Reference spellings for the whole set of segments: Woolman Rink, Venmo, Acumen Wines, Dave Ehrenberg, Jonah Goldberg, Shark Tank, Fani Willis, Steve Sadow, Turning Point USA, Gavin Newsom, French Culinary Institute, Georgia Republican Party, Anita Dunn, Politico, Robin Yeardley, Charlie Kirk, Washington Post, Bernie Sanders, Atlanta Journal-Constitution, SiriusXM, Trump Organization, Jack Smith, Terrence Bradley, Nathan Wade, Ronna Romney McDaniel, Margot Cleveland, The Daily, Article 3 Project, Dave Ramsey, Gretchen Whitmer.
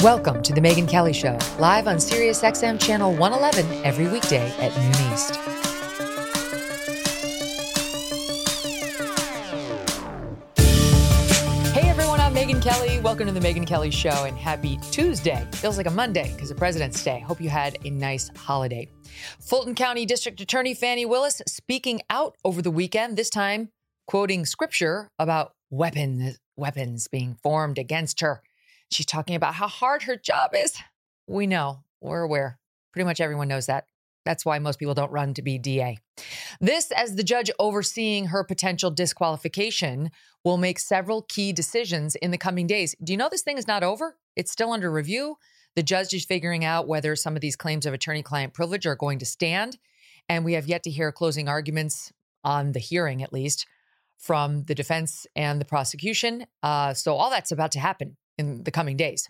Welcome to The Megyn Kelly Show, live on SiriusXM Channel 111 every weekday at noon East. Hey everyone, I'm Megyn Kelly. Welcome to The Megyn Kelly Show and happy Tuesday. Feels like a Monday because of President's Day. Hope you had a nice holiday. Fulton County District Attorney Fani Willis speaking out over the weekend, this time quoting scripture about weapons being formed against her. She's talking about how hard her job is. We know. We're aware. Pretty much everyone knows that. That's why most people don't run to be DA. This, as the judge overseeing her potential disqualification, will make several key decisions in the coming days. Do you know this thing is not over? It's still under review. The judge is figuring out whether some of these claims of attorney-client privilege are going to stand. And we have yet to hear closing arguments on the hearing, at least, from the defense and the prosecution. So all that's about to happen in the coming days.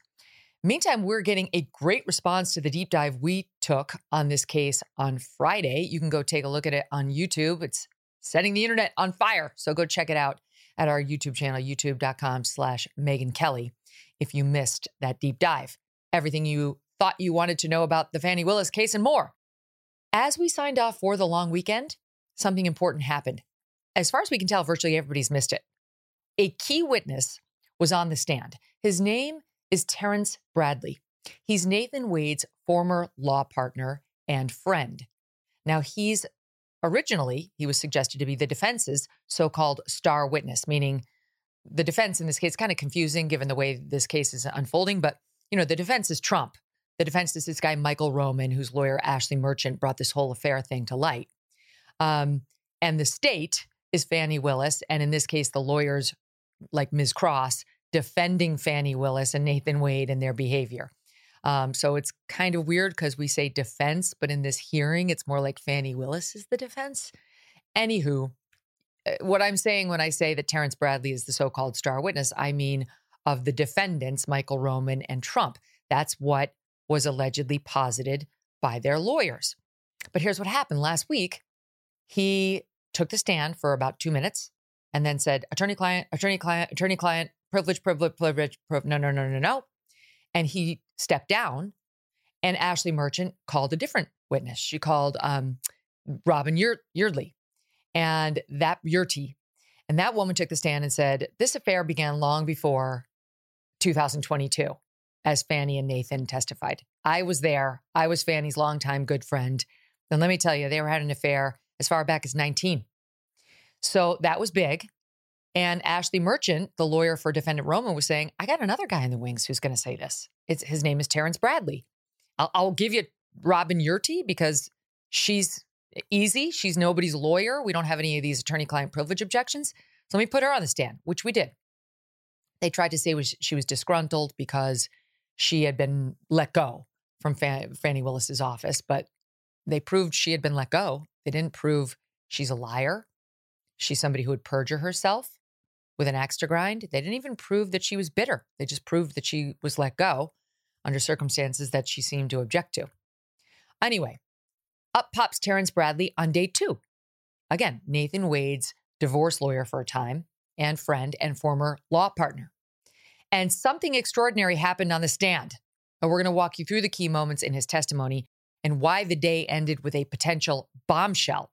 Meantime, we're getting a great response to the deep dive we took on this case on Friday. You can go take a look at it on YouTube. It's setting the internet on fire. So go check it out at our YouTube channel, youtube.com/Megyn Kelly. If you missed that deep dive, everything you thought you wanted to know about the Fani Willis case and more. As we signed off for the long weekend, something important happened. As far as we can tell, virtually everybody's missed it. A key witness was on the stand. His name is Terrence Bradley. He's Nathan Wade's former law partner and friend. Now, he was suggested to be the defense's so-called star witness, meaning the defense in this case, kind of confusing given the way this case is unfolding, but the defense is Trump. The defense is this guy, Michael Roman, whose lawyer, Ashleigh Merchant, brought this whole affair thing to light. And the state is Fani Willis. And in this case, the lawyers like Ms. Cross defending Fani Willis and Nathan Wade and their behavior. So it's kind of weird because we say defense, but in this hearing, it's more like Fani Willis is the defense. Anywho, what I'm saying when I say that Terrence Bradley is the so-called star witness, I mean of the defendants, Michael Roman and Trump. That's what was allegedly posited by their lawyers. But here's what happened last week. He took the stand for about 2 minutes and then said, attorney-client, privilege, no. And he stepped down, and Ashleigh Merchant called a different witness. She called Robin Yeardley, and that woman took the stand and said, this affair began long before 2022, as Fani and Nathan testified. I was there. I was Fanny's longtime good friend. And let me tell you, they had an affair as far back as 19. So that was big. And Ashleigh Merchant, the lawyer for defendant Roman, was saying, I got another guy in the wings who's going to say this. His name is Terrence Bradley. I'll give you Robin Yeardley because she's easy. She's nobody's lawyer. We don't have any of these attorney-client privilege objections. So let me put her on the stand, which we did. They tried to say she was disgruntled because she had been let go from Fani Willis's office, but they proved she had been let go. They didn't prove she's a liar. She's somebody who would perjure herself with an axe to grind. They didn't even prove that she was bitter. They just proved that she was let go under circumstances that she seemed to object to. Anyway, up pops Terrence Bradley on day two. Again, Nathan Wade's divorce lawyer for a time and friend and former law partner. And something extraordinary happened on the stand. And we're going to walk you through the key moments in his testimony and why the day ended with a potential bombshell.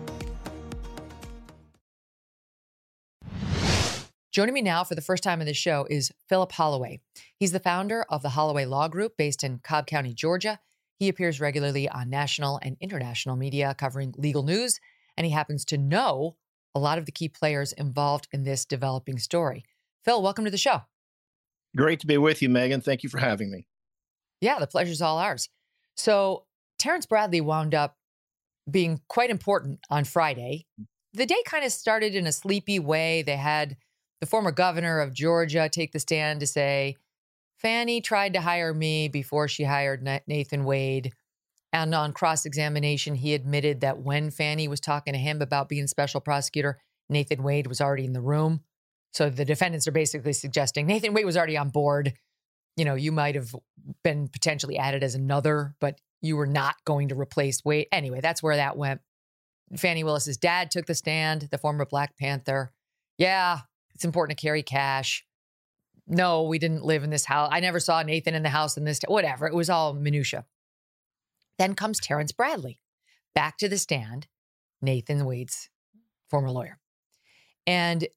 Joining me now for the first time in the show is Philip Holloway. He's the founder of the Holloway Law Group based in Cobb County, Georgia. He appears regularly on national and international media covering legal news, and he happens to know a lot of the key players involved in this developing story. Phil, welcome to the show. Great to be with you, Megyn. Thank you for having me. Yeah, the pleasure's all ours. So Terrence Bradley wound up being quite important on Friday. The day kind of started in a sleepy way. They had the former governor of Georgia take the stand to say, Fani tried to hire me before she hired Nathan Wade. And on cross-examination, he admitted that when Fani was talking to him about being special prosecutor, Nathan Wade was already in the room. So the defendants are basically suggesting Nathan Wade was already on board. You know, you might have been potentially added as another, but you were not going to replace Wade. Anyway, that's where that went. Fani Willis's dad took the stand, the former Black Panther. Yeah. It's important to carry cash. No, we didn't live in this house. I never saw Nathan in the house in this, whatever. It was all minutia. Then comes Terrence Bradley back to the stand, Nathan Wade's former lawyer. And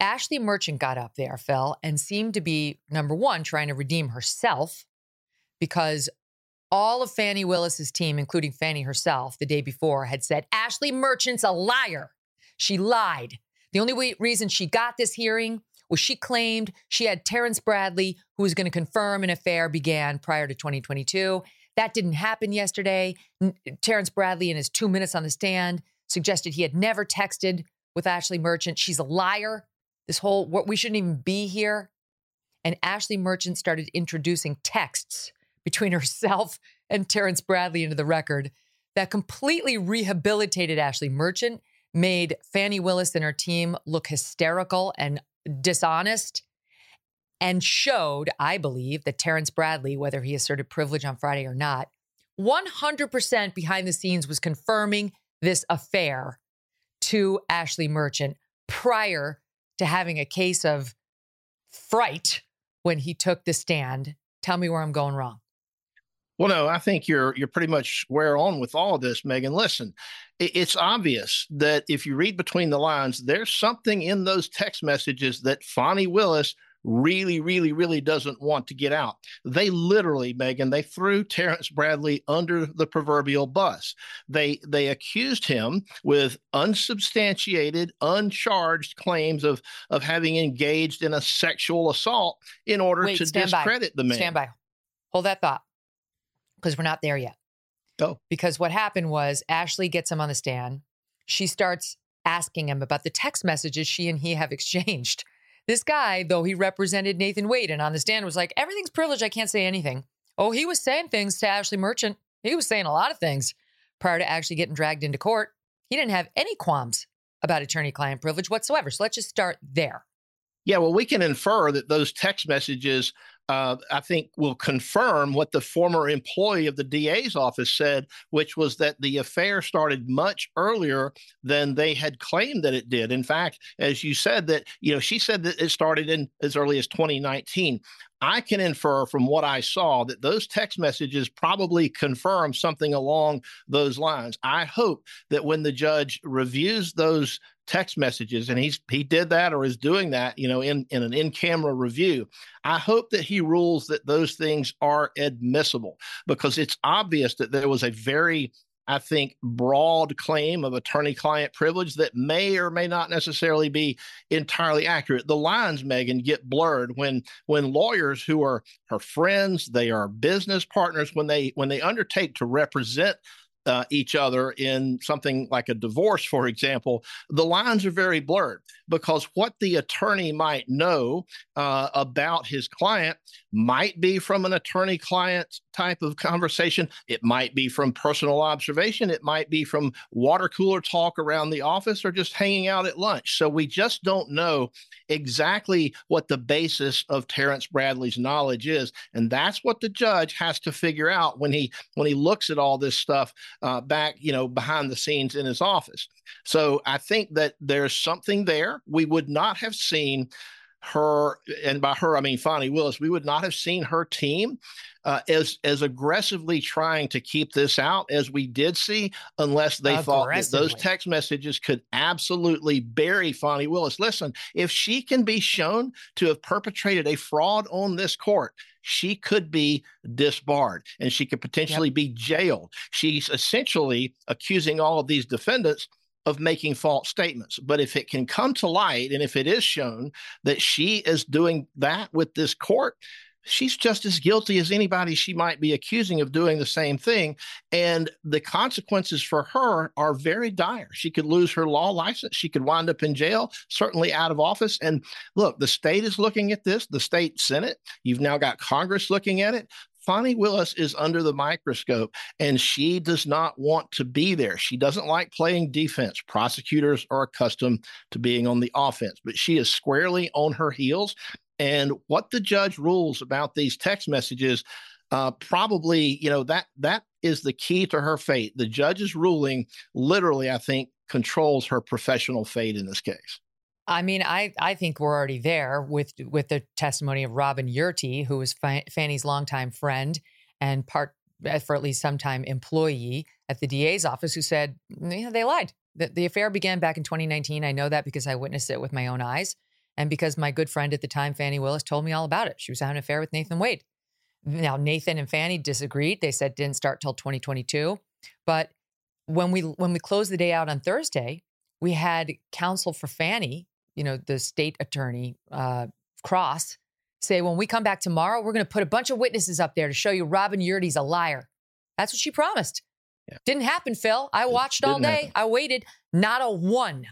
Ashleigh Merchant got up there, Phil, and seemed to be, number one, trying to redeem herself, because all of Fani Willis's team, including Fani herself, the day before had said, Ashleigh Merchant's a liar. She lied. The only reason she got this hearing was she claimed she had Terrence Bradley, who was going to confirm an affair began prior to 2022. That didn't happen yesterday. Terrence Bradley, in his 2 minutes on the stand, suggested he had never texted with Ashleigh Merchant. She's a liar. This whole, we shouldn't even be here. And Ashleigh Merchant started introducing texts between herself and Terrence Bradley into the record that completely rehabilitated Ashleigh Merchant, made Fani Willis and her team look hysterical and dishonest, and showed, I believe, that Terrence Bradley, whether he asserted privilege on Friday or not, 100% behind the scenes was confirming this affair to Ashleigh Merchant prior to having a case of fright when he took the stand. Tell me where I'm going wrong. Well, no, I think you're pretty much square on with all of this, Megyn. Listen, it's obvious that if you read between the lines, there's something in those text messages that Fani Willis really doesn't want to get out. They literally, Megyn, they threw Terrence Bradley under the proverbial bus. They accused him with unsubstantiated, uncharged claims of having engaged in a sexual assault in order to discredit the man. Stand by. Hold that thought, because we're not there yet. Oh. Because what happened was Ashleigh gets him on the stand. She starts asking him about the text messages she and he have exchanged. This guy, though he represented Nathan Wade and on the stand was like, everything's privileged, I can't say anything. Oh, he was saying things to Ashleigh Merchant. He was saying a lot of things prior to actually getting dragged into court. He didn't have any qualms about attorney-client privilege whatsoever. So let's just start there. Yeah, well, we can infer that those text messages, I think, will confirm what the former employee of the DA's office said, which was that the affair started much earlier than they had claimed that it did. In fact, as you said that, you know, she said that it started in as early as 2019. I can infer from what I saw that those text messages probably confirm something along those lines. I hope that when the judge reviews those text messages, and he did that or is doing that, you know, in an in-camera review, I hope that he rules that those things are admissible, because it's obvious that there was a very, I think, broad claim of attorney-client privilege that may or may not necessarily be entirely accurate. The lines, Megyn, get blurred when lawyers who are her friends, they are business partners, when they undertake to represent each other in something like a divorce, for example, the lines are very blurred, because what the attorney might know about his client might be from an attorney-client type of conversation. It might be from personal observation. It might be from water cooler talk around the office or just hanging out at lunch. So we just don't know exactly what the basis of Terrence Bradley's knowledge is. And that's what the judge has to figure out when he looks at all this stuff back, you know, behind the scenes in his office. So I think that there's something there. We would not have seen her, and by her, I mean Fani Willis, we would not have seen her team as aggressively trying to keep this out as we did see, unless they thought that those text messages could absolutely bury Fani Willis. Listen, if she can be shown to have perpetrated a fraud on this court, she could be disbarred and she could potentially be jailed. She's essentially accusing all of these defendants of making false statements. But if it can come to light, and if it is shown that she is doing that with this court, she's just as guilty as anybody she might be accusing of doing the same thing. And the consequences for her are very dire. She could lose her law license. She could wind up in jail, certainly out of office. And look, the state is looking at this, the state Senate. You've now got Congress looking at it. Fani Willis is under the microscope, and she does not want to be there. She doesn't like playing defense. Prosecutors are accustomed to being on the offense, but she is squarely on her heels. And what the judge rules about these text messages, probably, you know, that is the key to her fate. The judge's ruling literally, I think, controls her professional fate in this case. I mean, I think we're already there with the testimony of Robin Yeardley, who was Fani's longtime friend and part, for at least some time, employee at the DA's office, who said, yeah, they lied. The affair began back in 2019. I know that because I witnessed it with my own eyes and because my good friend at the time, Fani Willis, told me all about it. She was having an affair with Nathan Wade. Now, Nathan and Fani disagreed. They said it didn't start till 2022. But when we closed the day out on Thursday, we had counsel for Fani, you know, the state attorney, Cross, say, when we come back tomorrow, we're going to put a bunch of witnesses up there to show you Robin Yeardley's a liar. That's what she promised. Yeah. Didn't happen, Phil. I watched all day. Happen. I waited. Not a one.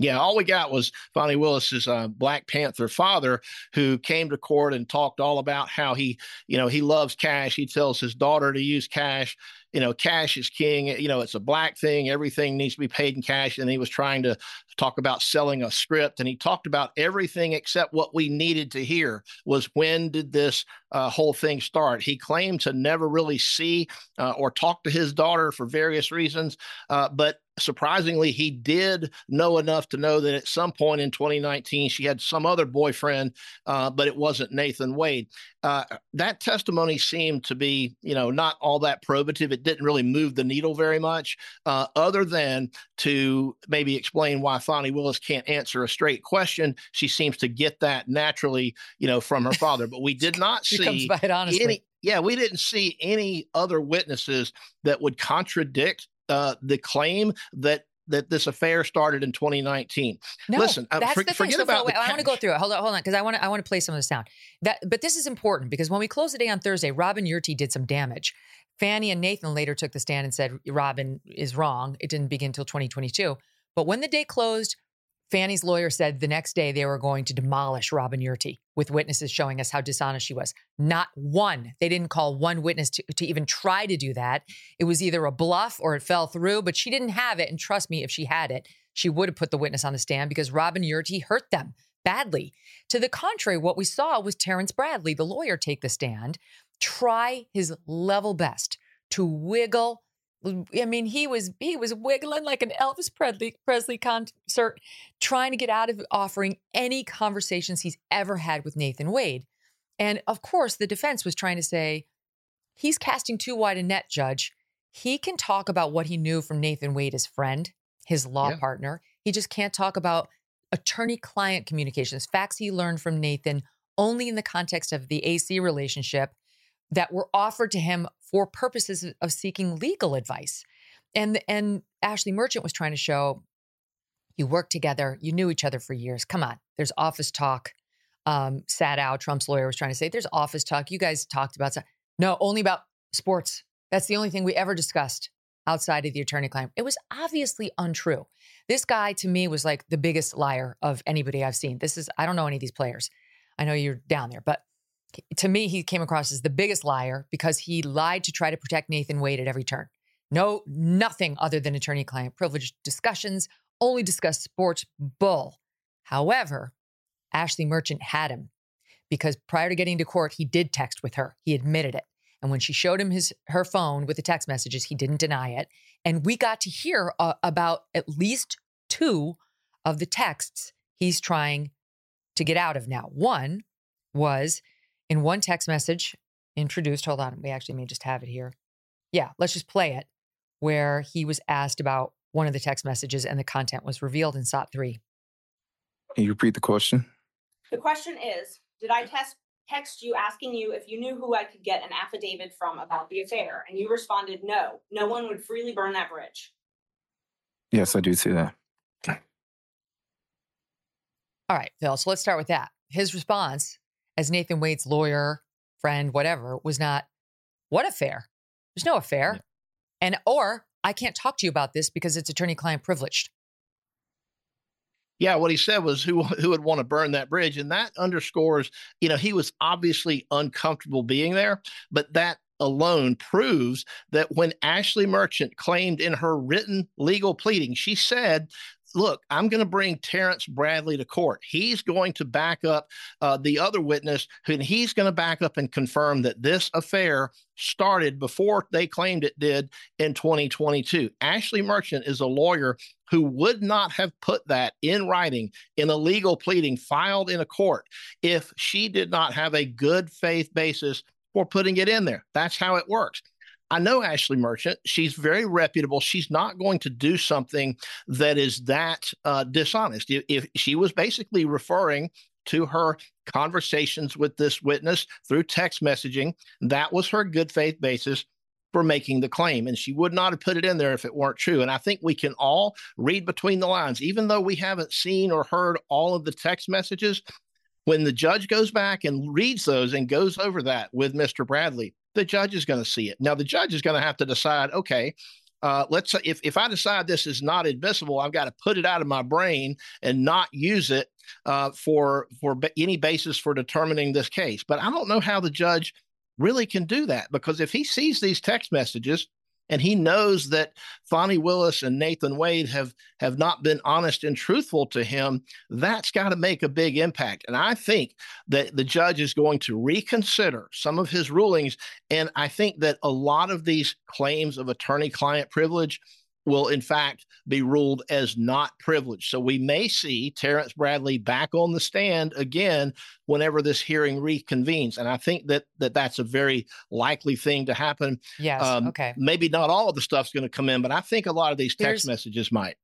Yeah, all we got was Fani Willis's Black Panther father, who came to court and talked all about how he, you know, he loves cash. He tells his daughter to use cash. You know, cash is king. You know, it's a black thing. Everything needs to be paid in cash. And he was trying to talk about selling a script. And he talked about everything except what we needed to hear was, when did this whole thing start? He claimed to never really see or talk to his daughter for various reasons. But surprisingly, he did know enough to know that at some point in 2019, she had some other boyfriend, but it wasn't Nathan Wade. That testimony seemed to be, you know, not all that probative. It didn't really move the needle very much, other than to maybe explain why Fani Willis can't answer a straight question. She seems to get that naturally, you know, from her father. But we did not see we didn't see any other witnesses that would contradict the claim that this affair started in 2019. No, listen, forget about the cash. I want to go through it. Hold on, because I want to play some of this sound. But this is important, because when we closed the day on Thursday, Robin Yeardley did some damage. Fani and Nathan later took the stand and said, Robin is wrong. It didn't begin until 2022. But when the day closed, Fani's lawyer said the next day they were going to demolish Robin Yeardley with witnesses showing us how dishonest she was. Not one. They didn't call one witness to even try to do that. It was either a bluff or it fell through, but she didn't have it. And trust me, if she had it, she would have put the witness on the stand, because Robin Yeardley hurt them badly. To the contrary, what we saw was Terrence Bradley, the lawyer, take the stand, try his level best to wiggle. I mean, he was wiggling like an Elvis Presley concert, trying to get out of offering any conversations he's ever had with Nathan Wade. And of course, the defense was trying to say, he's casting too wide a net, Judge. He can talk about what he knew from Nathan Wade, his friend, his law partner. He just can't talk about attorney-client communications, facts he learned from Nathan only in the context of the AC relationship that were offered to him for purposes of seeking legal advice. And Ashleigh Merchant was trying to show, you worked together, you knew each other for years. Come on, there's office talk. Sadow, Trump's lawyer, was trying to say, there's office talk. You guys talked about, no, only about sports. That's the only thing we ever discussed outside of the attorney-client. It was obviously untrue. This guy, to me, was like the biggest liar of anybody I've seen. I don't know any of these players. I know you're down there, but to me, he came across as the biggest liar because he lied to try to protect Nathan Wade at every turn. No, nothing other than attorney-client privileged discussions, only discussed sports, bull. However, Ashleigh Merchant had him, because prior to getting to court, he did text with her. He admitted it. And when she showed him her phone with the text messages, he didn't deny it. And we got to hear about at least two of the texts he's trying to get out of now. One was in one text message introduced. Hold on. We actually may just have it here. Yeah. Let's just play it, where he was asked about one of the text messages and the content was revealed in SOT 3. Can you repeat the question? The question is, did I text you asking you if you knew who I could get an affidavit from about the affair? And you responded, no, no one would freely burn that bridge. Yes, I do see that. All right, Phil, so let's start with that. His response, as Nathan Wade's lawyer, friend, whatever, was not, what affair? There's no affair. Yeah. And or I can't talk to you about this because it's attorney-client privileged. Yeah, what he said was who would want to burn that bridge. And that underscores, you know, he was obviously uncomfortable being there, but that alone proves that when Ashleigh Merchant claimed in her written legal pleading, she said, look, I'm going to bring Terrence Bradley to court. He's going to back up the other witness, and he's going to back up and confirm that this affair started before they claimed it did in 2022. Ashleigh Merchant is a lawyer who would not have put that in writing in a legal pleading filed in a court if she did not have a good faith basis for putting it in there. That's how it works. I know Ashleigh Merchant. She's very reputable. She's not going to do something that is that dishonest. If she was basically referring to her conversations with this witness through text messaging, that was her good faith basis for making the claim. And she would not have put it in there if it weren't true. And I think we can all read between the lines, even though we haven't seen or heard all of the text messages. When the judge goes back and reads those and goes over that with Mr. Bradley, the judge is going to see it. Now, the judge is going to have to decide, okay, let's say if I decide this is not admissible, I've got to put it out of my brain and not use it for any basis for determining this case. But I don't know how the judge really can do that, because if he sees these text messages and he knows that Fani Willis and Nathan Wade have not been honest and truthful to him, that's got to make a big impact. And I think that the judge is going to reconsider some of his rulings. And I think that a lot of these claims of attorney-client privilege will, in fact, be ruled as not privileged. So we may see Terrence Bradley back on the stand again whenever this hearing reconvenes. And I think that that's a very likely thing to happen. Yes, okay. Maybe not all of the stuff's going to come in, but I think a lot of these text messages might.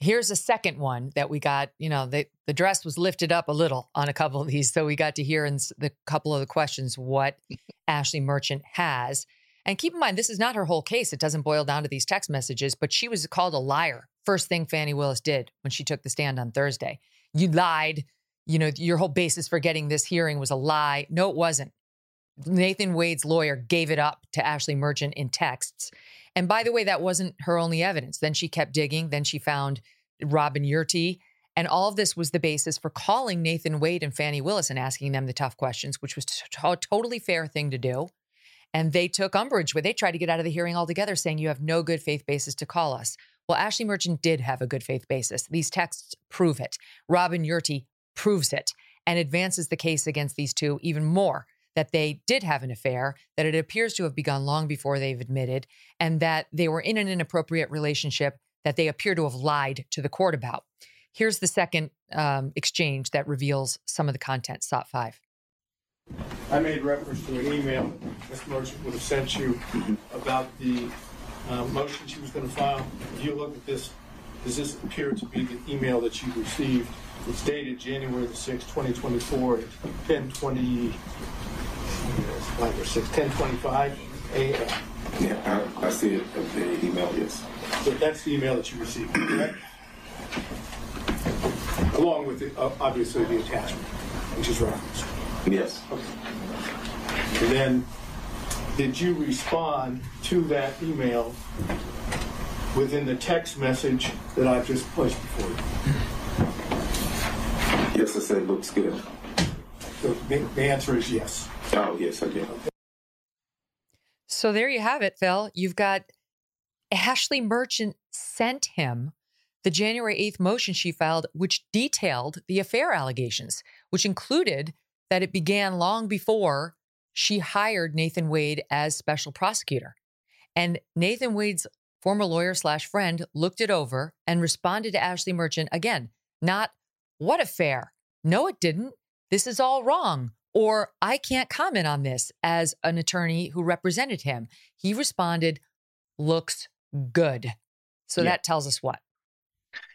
Here's a second one that we got. You know, the dress was lifted up a little on a couple of these. So we got to hear in the couple of the questions what Ashleigh Merchant has. And keep in mind, this is not her whole case. It doesn't boil down to these text messages, but she was called a liar. First thing Fani Willis did when she took the stand on Thursday. You lied. You know, your whole basis for getting this hearing was a lie. No, it wasn't. Nathan Wade's lawyer gave it up to Ashleigh Merchant in texts. And by the way, that wasn't her only evidence. Then she kept digging. Then she found Robin Yeardley. And all of this was the basis for calling Nathan Wade and Fani Willis and asking them the tough questions, which was a totally fair thing to do. And they took umbrage where they tried to get out of the hearing altogether, saying you have no good faith basis to call us. Well, Ashleigh Merchant did have a good faith basis. These texts prove it. Robin Yeardley proves it and advances the case against these two even more, that they did have an affair, that it appears to have begun long before they've admitted, and that they were in an inappropriate relationship that they appear to have lied to the court about. Here's the second exchange that reveals some of the content, SOT 5. I made reference to an email that Mr. Merchant would have sent you about the motion she was going to file. If you look at this, does this appear to be the email that you received? It's dated January the 6th, 2024 at 10:25 a.m. Yeah, I see it, the email, yes. So that's the email that you received, correct? Along with, obviously, the attachment, which is referenced. Yes. Okay. And then, did you respond to that email within the text message that I've just placed before you? Yes, I said looks good. So the answer is yes. Oh, yes, I did. So there you have it, Phil. You've got Ashleigh Merchant sent him the January 8th motion she filed, which detailed the affair allegations, which included that it began long before she hired Nathan Wade as special prosecutor. And Nathan Wade's former lawyer / friend looked it over and responded to Ashleigh Merchant, again, not what affair, no, it didn't. This is all wrong. Or I can't comment on this as an attorney who represented him. He responded, looks good. So that tells us what?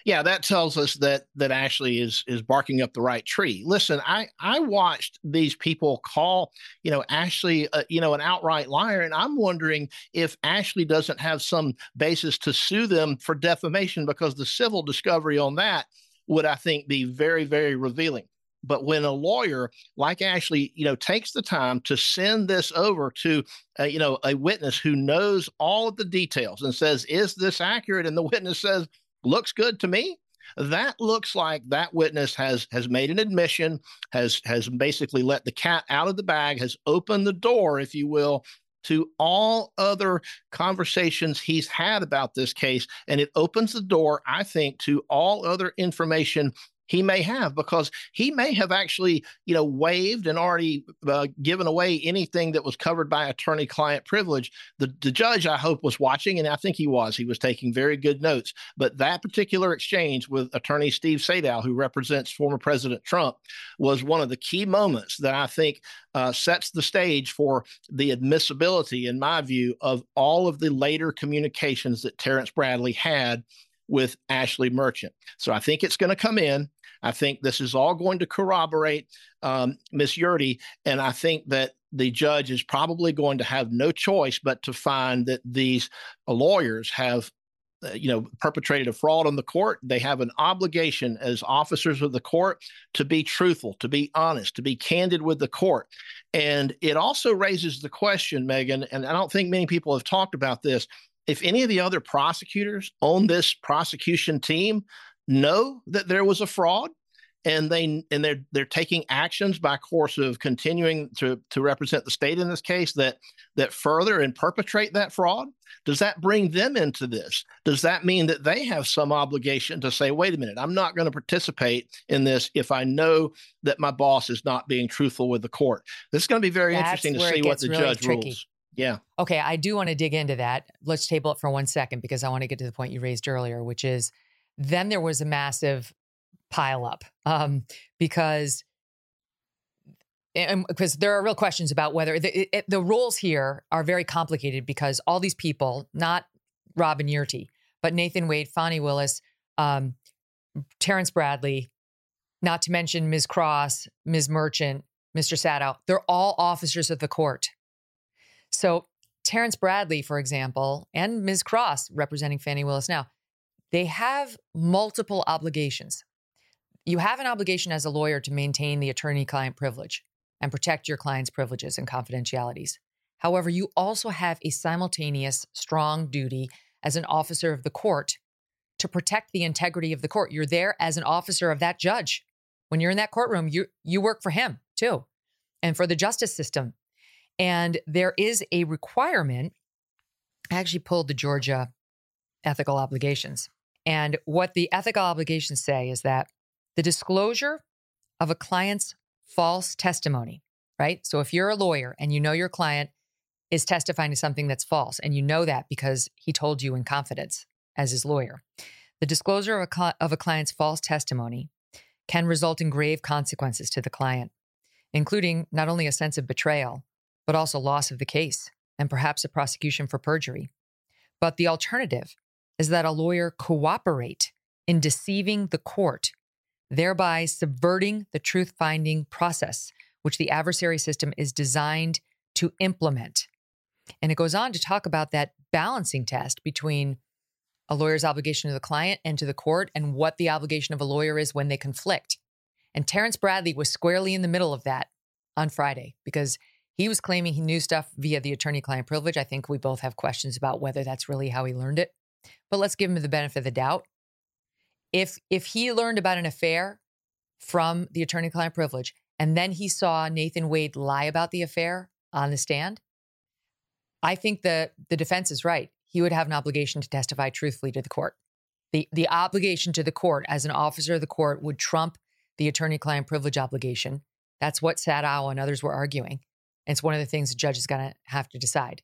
Yeah, that tells us that Ashleigh is barking up the right tree. Listen, I watched these people call, Ashleigh, an outright liar. And I'm wondering if Ashleigh doesn't have some basis to sue them for defamation, because the civil discovery on that would, I think, be very, very revealing. But when a lawyer like Ashleigh, takes the time to send this over to, a witness who knows all of the details and says, is this accurate? And the witness says, looks good to me. That looks like that witness has made an admission, has basically let the cat out of the bag, has opened the door, if you will, to all other conversations he's had about this case. And it opens the door, I think, to all other information he may have, because he may have actually, waived and already given away anything that was covered by attorney-client privilege. The judge, I hope, was watching, and I think he was. He was taking very good notes. But that particular exchange with attorney Steve Sadow, who represents former President Trump, was one of the key moments that I think sets the stage for the admissibility, in my view, of all of the later communications that Terrence Bradley had with Ashleigh Merchant. So I think it's going to come in. I think this is all going to corroborate Ms. Yeardley, and I think that the judge is probably going to have no choice but to find that these lawyers have perpetrated a fraud on the court. They have an obligation as officers of the court to be truthful, to be honest, to be candid with the court. And it also raises the question, Megyn, and I don't think many people have talked about this, if any of the other prosecutors on this prosecution team know that there was a fraud and they're taking actions by course of continuing to represent the state in this case that further and perpetrate that fraud, does that bring them into this? Does that mean that they have some obligation to say, wait a minute, I'm not going to participate in this if I know that my boss is not being truthful with the court? This is going to be very interesting to see what the judge rules. Yeah. Okay. I do want to dig into that. Let's table it for 1 second, because I want to get to the point you raised earlier, which is then there was a massive pileup because there are real questions about whether the roles here are very complicated, because all these people, not Robin Yeardley, but Nathan Wade, Fani Willis, Terrence Bradley, not to mention Ms. Cross, Ms. Merchant, Mr. Sadow, they're all officers of the court. So Terrence Bradley, for example, and Ms. Cross, representing Fani Willis now, they have multiple obligations. You have an obligation as a lawyer to maintain the attorney-client privilege and protect your client's privileges and confidentialities. However, you also have a simultaneous strong duty as an officer of the court to protect the integrity of the court. You're there as an officer of that judge. When you're in that courtroom, you work for him too, and for the justice system. And there is a requirement. I actually pulled the Georgia ethical obligations. And what the ethical obligations say is that the disclosure of a client's false testimony, right? So if you're a lawyer and you know your client is testifying to something that's false, and you know that because he told you in confidence as his lawyer, the disclosure of a client's false testimony can result in grave consequences to the client, including not only a sense of betrayal, but also loss of the case and perhaps a prosecution for perjury. But the alternative is that a lawyer cooperate in deceiving the court, thereby subverting the truth-finding process, which the adversary system is designed to implement. And it goes on to talk about that balancing test between a lawyer's obligation to the client and to the court, and what the obligation of a lawyer is when they conflict. And Terrence Bradley was squarely in the middle of that on Friday, because he was claiming he knew stuff via the attorney-client privilege. I think we both have questions about whether that's really how he learned it. But let's give him the benefit of the doubt. If he learned about an affair from the attorney-client privilege, and then he saw Nathan Wade lie about the affair on the stand, I think the defense is right. He would have an obligation to testify truthfully to the court. The obligation to the court as an officer of the court would trump the attorney-client privilege obligation. That's what Sadow and others were arguing. It's one of the things the judge is going to have to decide.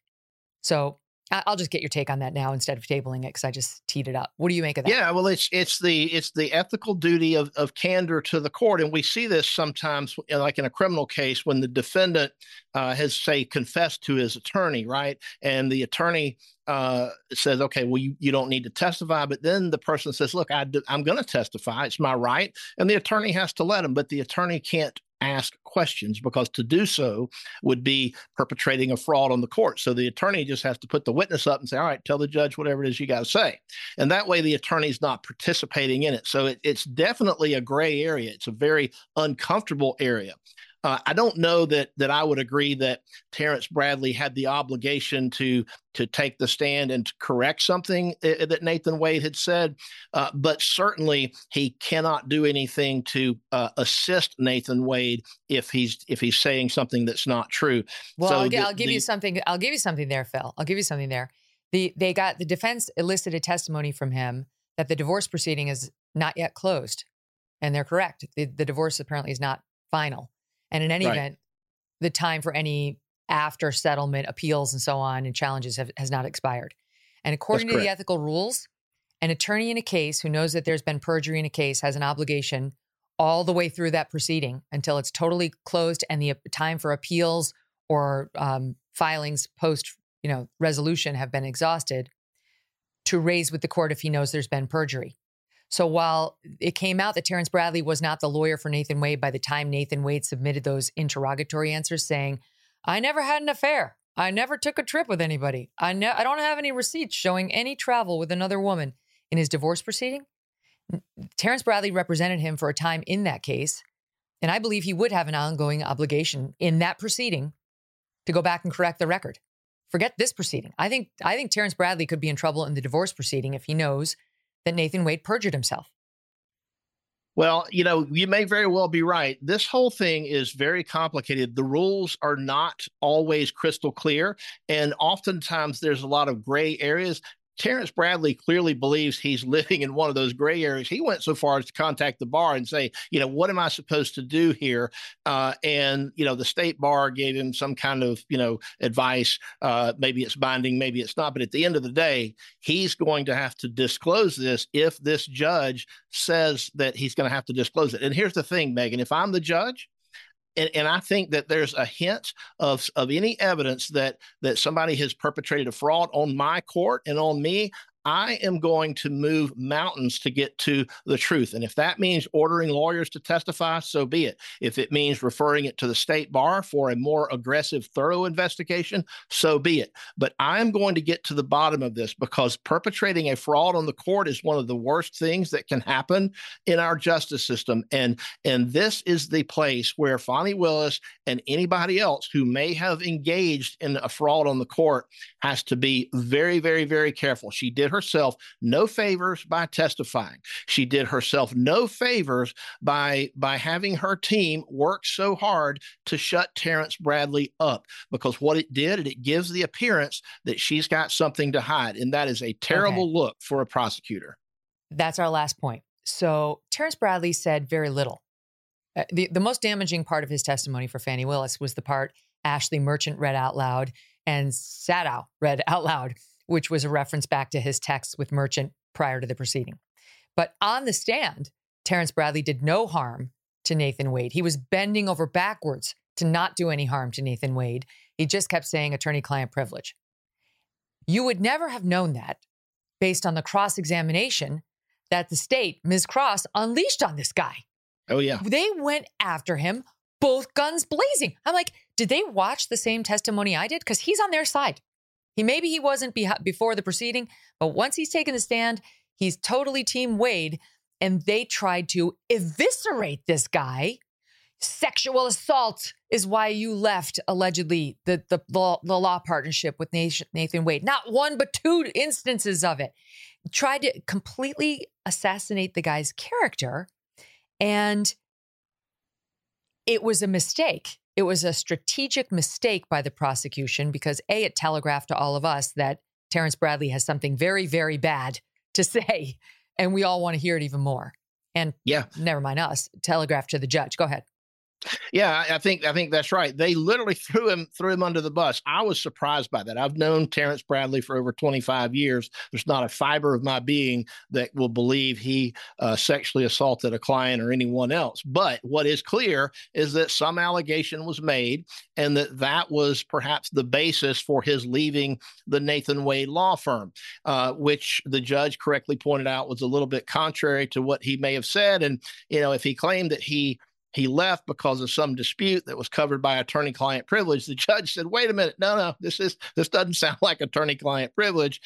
So I'll just get your take on that now instead of tabling it because I just teed it up. What do you make of that? Yeah, well, it's the ethical duty of candor to the court. And we see this sometimes, like in a criminal case, when the defendant has, say, confessed to his attorney, right? And the attorney says, okay, well, you don't need to testify. But then the person says, look, I'm going to testify. It's my right. And the attorney has to let him, but the attorney can't ask questions because to do so would be perpetrating a fraud on the court. So the attorney just has to put the witness up and say, all right, tell the judge whatever it is you got to say. And that way the attorney's not participating in it. So it's definitely a gray area. It's a very uncomfortable area. I don't know that I would agree that Terrence Bradley had the obligation to take the stand and to correct something that Nathan Wade had said, but certainly he cannot do anything to assist Nathan Wade if he's saying something that's not true. Well, so I'll give you something there, Phil. I'll give you something there. The defense elicited testimony from him that the divorce proceeding is not yet closed, and they're correct. The divorce apparently is not final. And in any event, the time for any after settlement appeals and so on and challenges has not expired. And according to the ethical rules, an attorney in a case who knows that there's been perjury in a case has an obligation all the way through that proceeding until it's totally closed and the time for appeals or filings post resolution have been exhausted to raise with the court if he knows there's been perjury. So while it came out that Terrence Bradley was not the lawyer for Nathan Wade by the time Nathan Wade submitted those interrogatory answers saying, I never had an affair. I never took a trip with anybody. I don't have any receipts showing any travel with another woman in his divorce proceeding. Terrence Bradley represented him for a time in that case. And I believe he would have an ongoing obligation in that proceeding to go back and correct the record. Forget this proceeding. I think Terrence Bradley could be in trouble in the divorce proceeding if he knows that Nathan Wade perjured himself. Well, you may very well be right. This whole thing is very complicated. The rules are not always crystal clear, and oftentimes there's a lot of gray areas. Terrence Bradley clearly believes he's living in one of those gray areas. He went so far as to contact the bar and say, what am I supposed to do here? And the state bar gave him some kind of, advice. Maybe it's binding, maybe it's not. But at the end of the day, he's going to have to disclose this if this judge says that he's going to have to disclose it. And here's the thing, Megan, if I'm the judge, and I think that there's a hint of any evidence that somebody has perpetrated a fraud on my court and on me, I am going to move mountains to get to the truth. And if that means ordering lawyers to testify, so be it. If it means referring it to the state bar for a more aggressive, thorough investigation, so be it. But I'm going to get to the bottom of this because perpetrating a fraud on the court is one of the worst things that can happen in our justice system. And this is the place where Fani Willis and anybody else who may have engaged in a fraud on the court has to be very, very, very careful. She did herself no favors by testifying. She did herself no favors by having her team work so hard to shut Terrence Bradley up, because what it did, it gives the appearance that she's got something to hide. And that is a terrible look for a prosecutor. That's our last point. So Terrence Bradley said very little. The most damaging part of his testimony for Fani Willis was the part Ashleigh Merchant read out loud and Sadow read out loud, which was a reference back to his texts with Merchant prior to the proceeding. But on the stand, Terrence Bradley did no harm to Nathan Wade. He was bending over backwards to not do any harm to Nathan Wade. He just kept saying attorney-client privilege. You would never have known that based on the cross-examination that the state, Ms. Cross, unleashed on this guy. Oh, yeah. They went after him, both guns blazing. I'm like, did they watch the same testimony I did? Because he's on their side. Maybe he wasn't before the proceeding, but once he's taken the stand, he's totally Team Wade, and they tried to eviscerate this guy. Sexual assault is why you left, allegedly, the law partnership with Nathan Wade. Not one, but two instances of it. Tried to completely assassinate the guy's character, and it was a mistake. It was a strategic mistake by the prosecution because, A, it telegraphed to all of us that Terrence Bradley has something very, very bad to say, and we all want to hear it even more. And never mind us, telegraphed to the judge. Go ahead. Yeah, I think that's right. They literally threw him under the bus. I was surprised by that. I've known Terrence Bradley for over 25 years. There's not a fiber of my being that will believe he sexually assaulted a client or anyone else. But what is clear is that some allegation was made, and that was perhaps the basis for his leaving the Nathan Wade law firm, which the judge correctly pointed out was a little bit contrary to what he may have said. And, you know, if he claimed that he left because of some dispute that was covered by attorney-client privilege, the judge said, wait a minute, no, this doesn't sound like attorney-client privilge.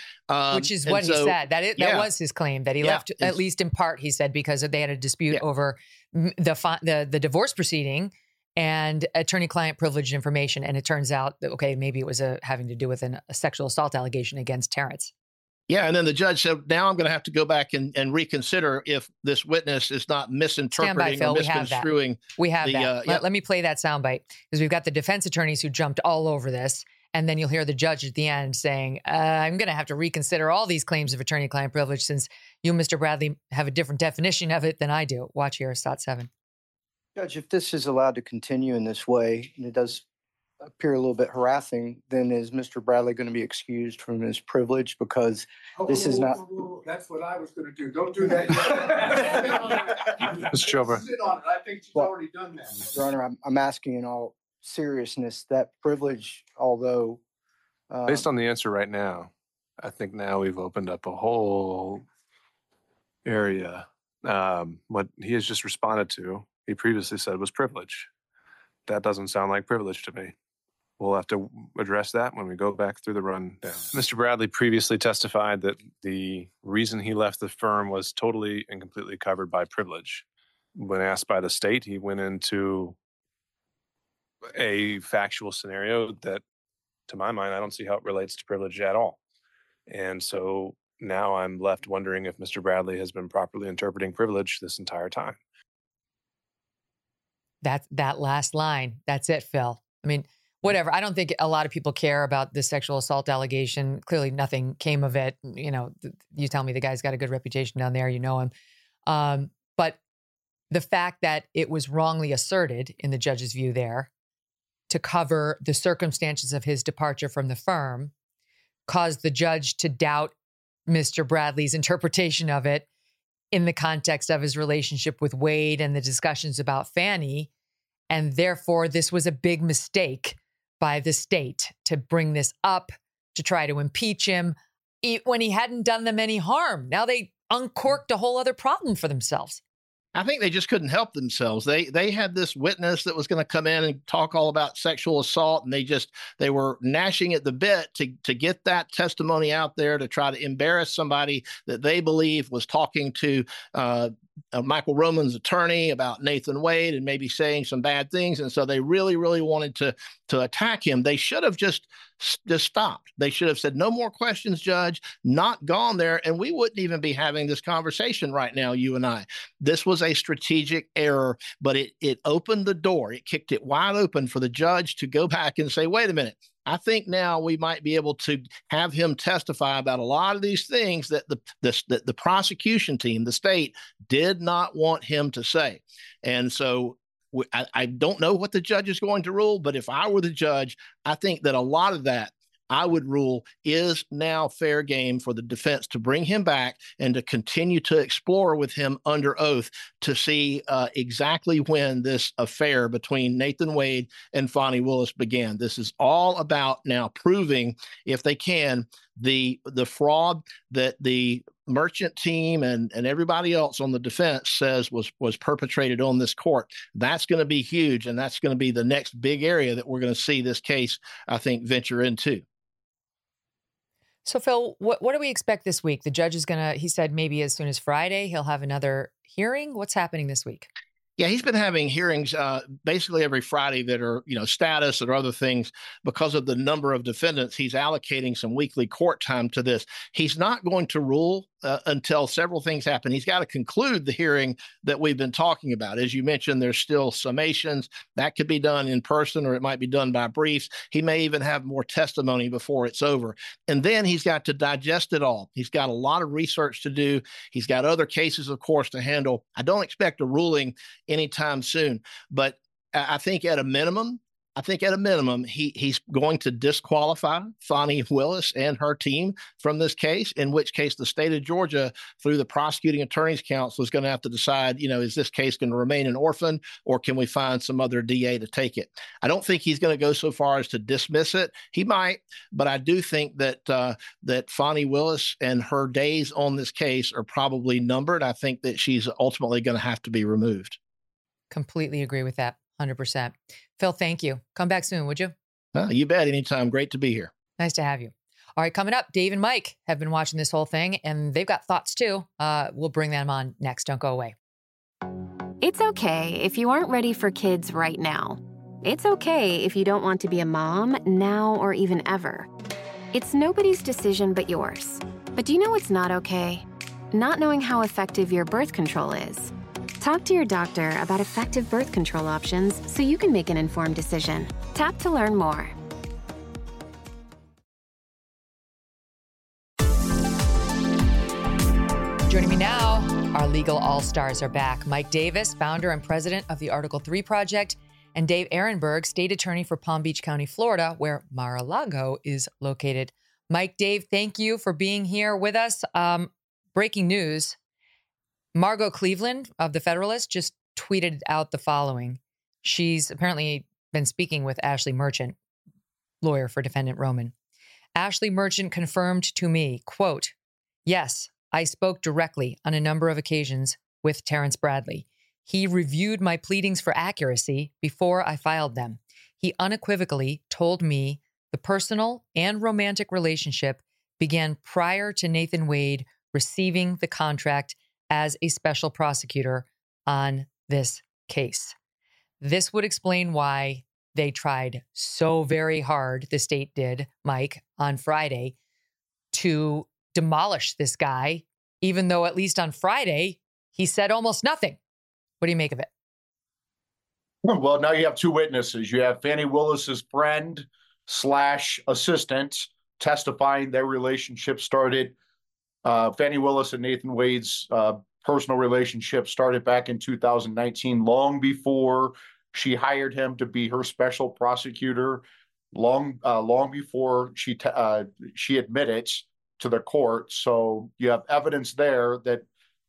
Which is what he said. That was his claim, that he left, at least in part, he said, because they had a dispute over the divorce proceeding and attorney-client privileged information. And it turns out that, okay, maybe it was having to do with a sexual assault allegation against Terrence. Yeah, and then the judge said, now I'm going to have to go back and reconsider if this witness is not misinterpreting or misconstruing. We have that. Let me play that soundbite, because we've got the defense attorneys who jumped all over this, and then you'll hear the judge at the end saying, I'm going to have to reconsider all these claims of attorney-client privilege since you, Mr. Bradley, have a different definition of it than I do. Watch here, SOT 7. Judge, if this is allowed to continue in this way, and it does appear a little bit harassing, then is Mr. Bradley going to be excused from his privilege? Because this is not... That's what I was going to do. Don't do that. Mr. Chauvin. Sit on it. I think she's already done that. Your Honor, I'm asking in all seriousness, that privilege, although... based on the answer right now, I think now we've opened up a whole area. What he has just responded to, he previously said was privilege. That doesn't sound like privilege to me. We'll have to address that when we go back through the rundown. Mr. Bradley previously testified that the reason he left the firm was totally and completely covered by privilege. When asked by the state, he went into a factual scenario that, to my mind, I don't see how it relates to privilege at all. And so now I'm left wondering if Mr. Bradley has been properly interpreting privilege this entire time. That last line, that's it, Phil. I mean, whatever. I don't think a lot of people care about the sexual assault allegation. Clearly nothing came of it. You know, you tell me the guy's got a good reputation down there. You know him. But the fact that it was wrongly asserted in the judge's view there to cover the circumstances of his departure from the firm caused the judge to doubt Mr. Bradley's interpretation of it in the context of his relationship with Wade and the discussions about Fani. And therefore, this was a big mistake by the state to bring this up, to try to impeach him when he hadn't done them any harm. Now they uncorked a whole other problem for themselves. I think they just couldn't help themselves. They had this witness that was going to come in and talk all about sexual assault, and they were gnashing at the bit to get that testimony out there to try to embarrass somebody that they believe was talking to Michael Roman's attorney about Nathan Wade and maybe saying some bad things. And so they really, really wanted to attack him. They should have just stopped. They should have said, no more questions, Judge, not gone there. And we wouldn't even be having this conversation right now, you and I. This was a strategic error, but it opened the door. It kicked it wide open for the judge to go back and say, wait a minute. I think now we might be able to have him testify about a lot of these things that the prosecution team, the state, did not want him to say. And so I don't know what the judge is going to rule, but if I were the judge, I think that a lot of that I would rule is now fair game for the defense to bring him back and to continue to explore with him under oath to see exactly when this affair between Nathan Wade and Fani Willis began. This is all about now proving, if they can, the fraud that the Merchant team and everybody else on the defense says was perpetrated on this court. That's going to be huge, and that's going to be the next big area that we're going to see this case, I think, venture into. So, Phil, what do we expect this week? The judge is going to, he said maybe as soon as Friday, he'll have another hearing. What's happening this week? Yeah, he's been having hearings basically every Friday that are, you know, status or other things. Because of the number of defendants, he's allocating some weekly court time to this. He's not going to rule until several things happen. He's got to conclude the hearing that we've been talking about. As you mentioned, there's still summations. That could be done in person, or it might be done by briefs. He may even have more testimony before it's over. And then he's got to digest it all. He's got a lot of research to do. He's got other cases, of course, to handle. I don't expect a ruling anytime soon, but I think at a minimum, he's going to disqualify Fani Willis and her team from this case, in which case the state of Georgia, through the prosecuting attorney's council, is going to have to decide, you know, is this case going to remain an orphan, or can we find some other DA to take it? I don't think he's going to go so far as to dismiss it. He might, but I do think that that Fani Willis and her days on this case are probably numbered. I think that she's ultimately going to have to be removed. Completely agree with that. 100%. Phil, thank you. Come back soon, would you? You bet. Anytime. Great to be here. Nice to have you. All right. Coming up, Dave and Mike have been watching this whole thing, and they've got thoughts too. We'll bring them on next. Don't go away. It's okay if you aren't ready for kids right now. It's okay if you don't want to be a mom now or even ever. It's nobody's decision but yours. But do you know what's not okay? Not knowing how effective your birth control is. Talk to your doctor about effective birth control options so you can make an informed decision. Tap to learn more. Joining me now, our legal all-stars are back. Mike Davis, founder and president of the Article 3 Project, and Dave Ehrenberg, state attorney for Palm Beach County, Florida, where Mar-a-Lago is located. Mike, Dave, thank you for being here with us. Breaking news. Margot Cleveland of The Federalist just tweeted out the following. She's apparently been speaking with Ashleigh Merchant, lawyer for defendant Roman. Ashleigh Merchant confirmed to me, quote, "Yes, I spoke directly on a number of occasions with Terrence Bradley. He reviewed my pleadings for accuracy before I filed them. He unequivocally told me the personal and romantic relationship began prior to Nathan Wade receiving the contract as a special prosecutor on this case. This would explain why they tried so very hard, the state did, Mike, on Friday, to demolish this guy, even though at least on Friday, he said almost nothing. What do you make of it? Well, now you have two witnesses. You have Fani Willis's friend slash assistant testifying their relationship started. Fani Willis and Nathan Wade's personal relationship started back in 2019, long before she hired him to be her special prosecutor, long before she admitted to the court. So you have evidence there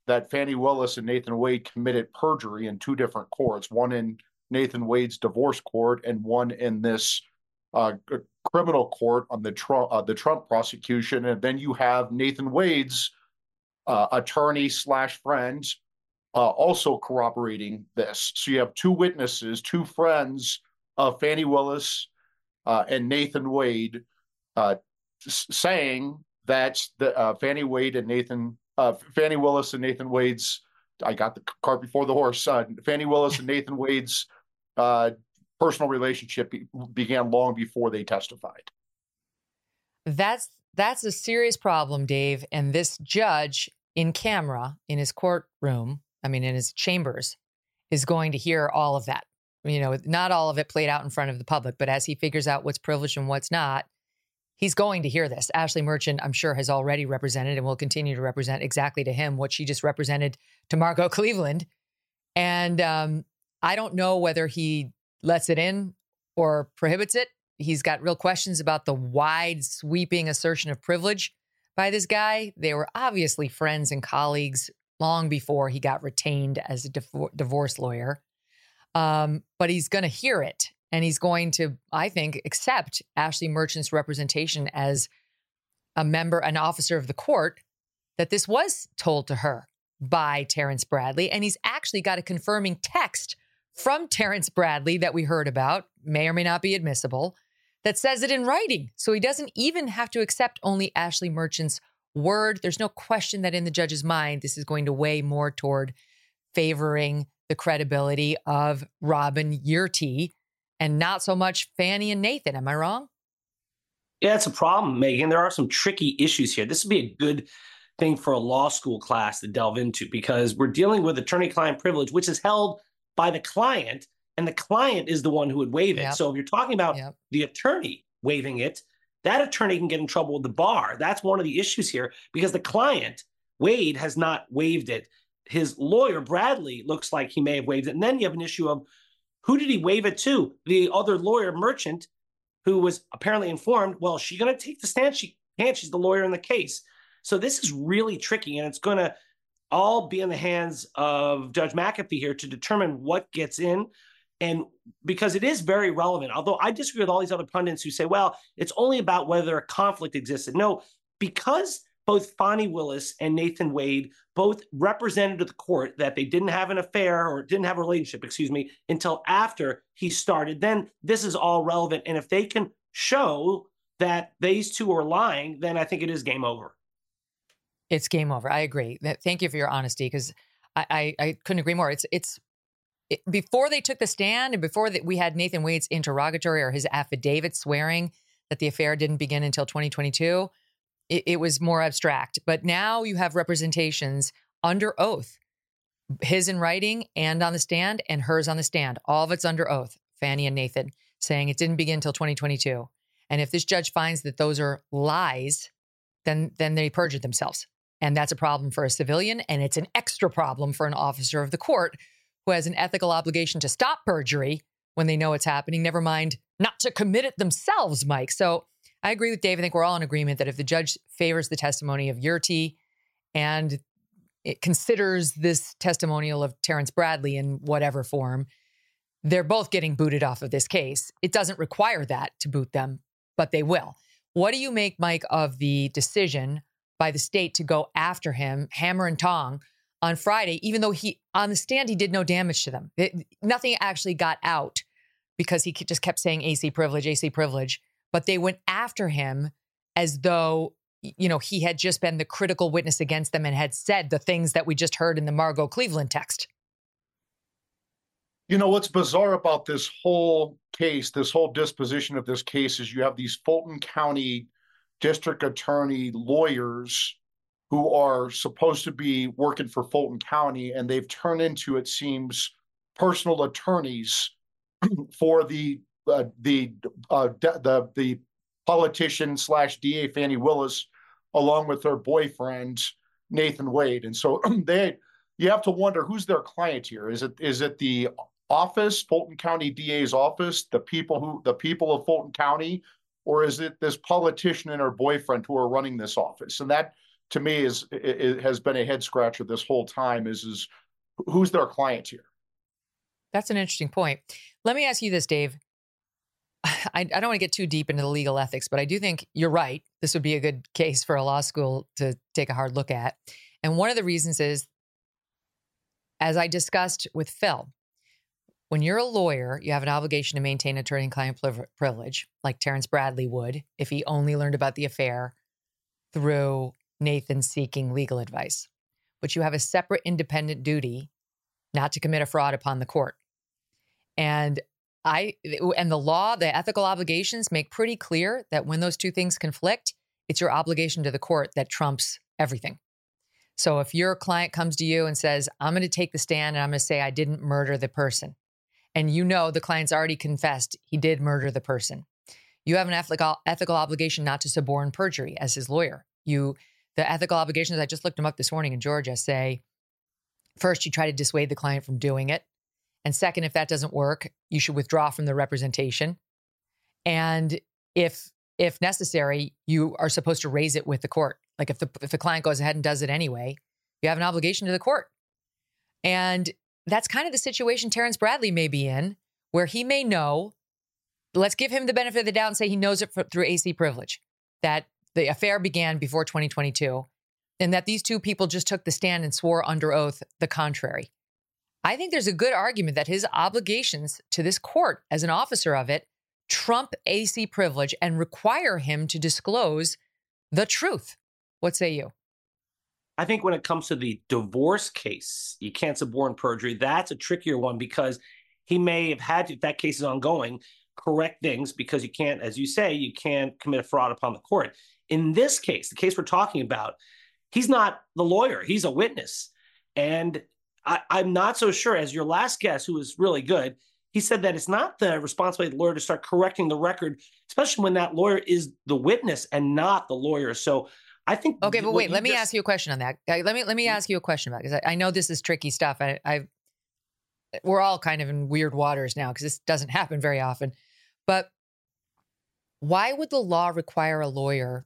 that Fani Willis and Nathan Wade committed perjury in two different courts, one in Nathan Wade's divorce court and one in this criminal court on the Trump prosecution. And then you have Nathan Wade's attorney slash friends also corroborating this. So you have two witnesses, two friends of Fani Willis and Nathan Wade saying that Fani Willis and Nathan Wade's, I got the cart before the horse, Fani Willis and Nathan Wade's personal relationship began long before they testified. That's a serious problem, Dave. And this judge in camera, in his courtroom, I mean, in his chambers, is going to hear all of that. You know, not all of it played out in front of the public, but as he figures out what's privileged and what's not, he's going to hear this. Ashleigh Merchant, I'm sure, has already represented and will continue to represent exactly to him what she just represented to Margot Cleveland. And I don't know whether he lets it in or prohibits it. He's got real questions about the wide sweeping assertion of privilege by this guy. They were obviously friends and colleagues long before he got retained as a divorce lawyer. But he's going to hear it. And he's going to, I think, accept Ashleigh Merchant's representation as a member, an officer of the court, that this was told to her by Terrence Bradley. And he's actually got a confirming text from Terrence Bradley that we heard about, may or may not be admissible, that says it in writing. So he doesn't even have to accept only Ashleigh Merchant's word. There's no question that in the judge's mind, this is going to weigh more toward favoring the credibility of Robin Yeardley and not so much Fani and Nathan. Am I wrong? Yeah, it's a problem, Megan. There are some tricky issues here. This would be a good thing for a law school class to delve into, because we're dealing with attorney-client privilege, which is held by the client, and the client is the one who would waive it. Yep. So if you're talking about the attorney waiving it, that attorney can get in trouble with the bar. That's one of the issues here, because the client, Wade, has not waived it. His lawyer, Bradley, looks like he may have waived it. And then you have an issue of Who did he wave it to? The other lawyer, Merchant, who was apparently informed, well, she's going to take the stand. She can't. She's the lawyer in the case. So this is really tricky, and it's going to all be in the hands of Judge McAfee here to determine what gets in, and because it is very relevant. Although I disagree with all these other pundits who say, well, it's only about whether a conflict existed. No, because both Fani Willis and Nathan Wade both represented to the court that they didn't have an affair or didn't have a relationship, until after he started, then this is all relevant. And if they can show that these two are lying, then I think it is game over. It's game over. I agree. Thank you for your honesty, because I couldn't agree more. It's before they took the stand and before that we had Nathan Wade's interrogatory or his affidavit swearing that the affair didn't begin until 2022, it was more abstract. But now you have representations under oath, his in writing and on the stand and hers on the stand. All of it's under oath, Fani and Nathan, saying it didn't begin until 2022. And if this judge finds that those are lies, then they perjured themselves. And that's a problem for a civilian, and it's an extra problem for an officer of the court who has an ethical obligation to stop perjury when they know it's happening, never mind not to commit it themselves, Mike. So I agree with Dave. I think we're all in agreement that if the judge favors the testimony of Yearty and it considers this testimonial of Terrence Bradley in whatever form, they're both getting booted off of this case. It doesn't require that to boot them, but they will. What do you make, Mike, of the decision by the state to go after him, hammer and tong, on Friday, even though he, on the stand, he did no damage to them? Nothing actually got out because he just kept saying AC privilege, but they went after him as though, he had just been the critical witness against them and had said the things that we just heard in the Margot Cleveland text. What's bizarre about this whole case, this whole disposition of this case, is you have these Fulton County district attorney lawyers who are supposed to be working for Fulton County, and they've turned into, it seems, personal attorneys for the politician / DA Fani Willis, along with her boyfriend Nathan Wade. And so you have to wonder, who's their client here? Is it the office, Fulton County DA's office, the people of Fulton County, or is it this politician and her boyfriend who are running this office? And that, to me, has been a head scratcher this whole time. Is who's their client here? That's an interesting point. Let me ask you this, Dave. I don't want to get too deep into the legal ethics, but I do think you're right. This would be a good case for a law school to take a hard look at. And one of the reasons is, as I discussed with Phil, when you're a lawyer, you have an obligation to maintain attorney-client privilege, like Terrence Bradley would if he only learned about the affair through Nathan seeking legal advice. But you have a separate independent duty not to commit a fraud upon the court. And the law, the ethical obligations make pretty clear that when those two things conflict, it's your obligation to the court that trumps everything. So if your client comes to you and says, I'm going to take the stand and I'm going to say I didn't murder the person, and the client's already confessed he did murder the person, you have an ethical obligation not to suborn perjury as his lawyer. The ethical obligations, I just looked them up this morning in Georgia, say, first, you try to dissuade the client from doing it. And second, if that doesn't work, you should withdraw from the representation. And if necessary, you are supposed to raise it with the court. Like if the client goes ahead and does it anyway, you have an obligation to the court. And that's kind of the situation Terrence Bradley may be in, where he may know, let's give him the benefit of the doubt and say he knows it through AC privilege, that the affair began before 2022, and that these two people just took the stand and swore under oath the contrary. I think there's a good argument that his obligations to this court as an officer of it trump AC privilege and require him to disclose the truth. What say you? I think when it comes to the divorce case, you can't suborn perjury. That's a trickier one because he may have had to, if that case is ongoing, correct things because you can't, as you say, you can't commit a fraud upon the court. In this case, the case we're talking about, he's not the lawyer. He's a witness. And I'm not so sure, as your last guest, who was really good, he said that it's not the responsibility of the lawyer to start correcting the record, especially when that lawyer is the witness and not the lawyer. So I think— okay, but wait, let me ask you a question on that. Let me ask you a question about it, because I know this is tricky stuff. I we're all kind of in weird waters now because this doesn't happen very often. But why would the law require a lawyer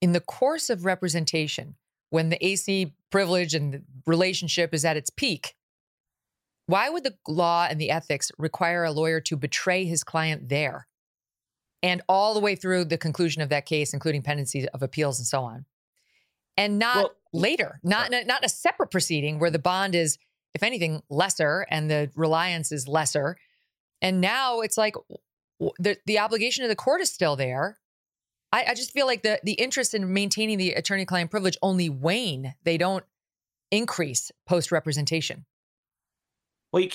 in the course of representation when the AC privilege and the relationship is at its peak? Why would the law and the ethics require a lawyer to betray his client there and all the way through the conclusion of that case, including pendency of appeals and so on? And not later, not a separate proceeding where the bond is, if anything, lesser and the reliance is lesser. And now it's like the obligation of the court is still there. I just feel like the interest in maintaining the attorney-client privilege only wane. They don't increase post-representation. Well, you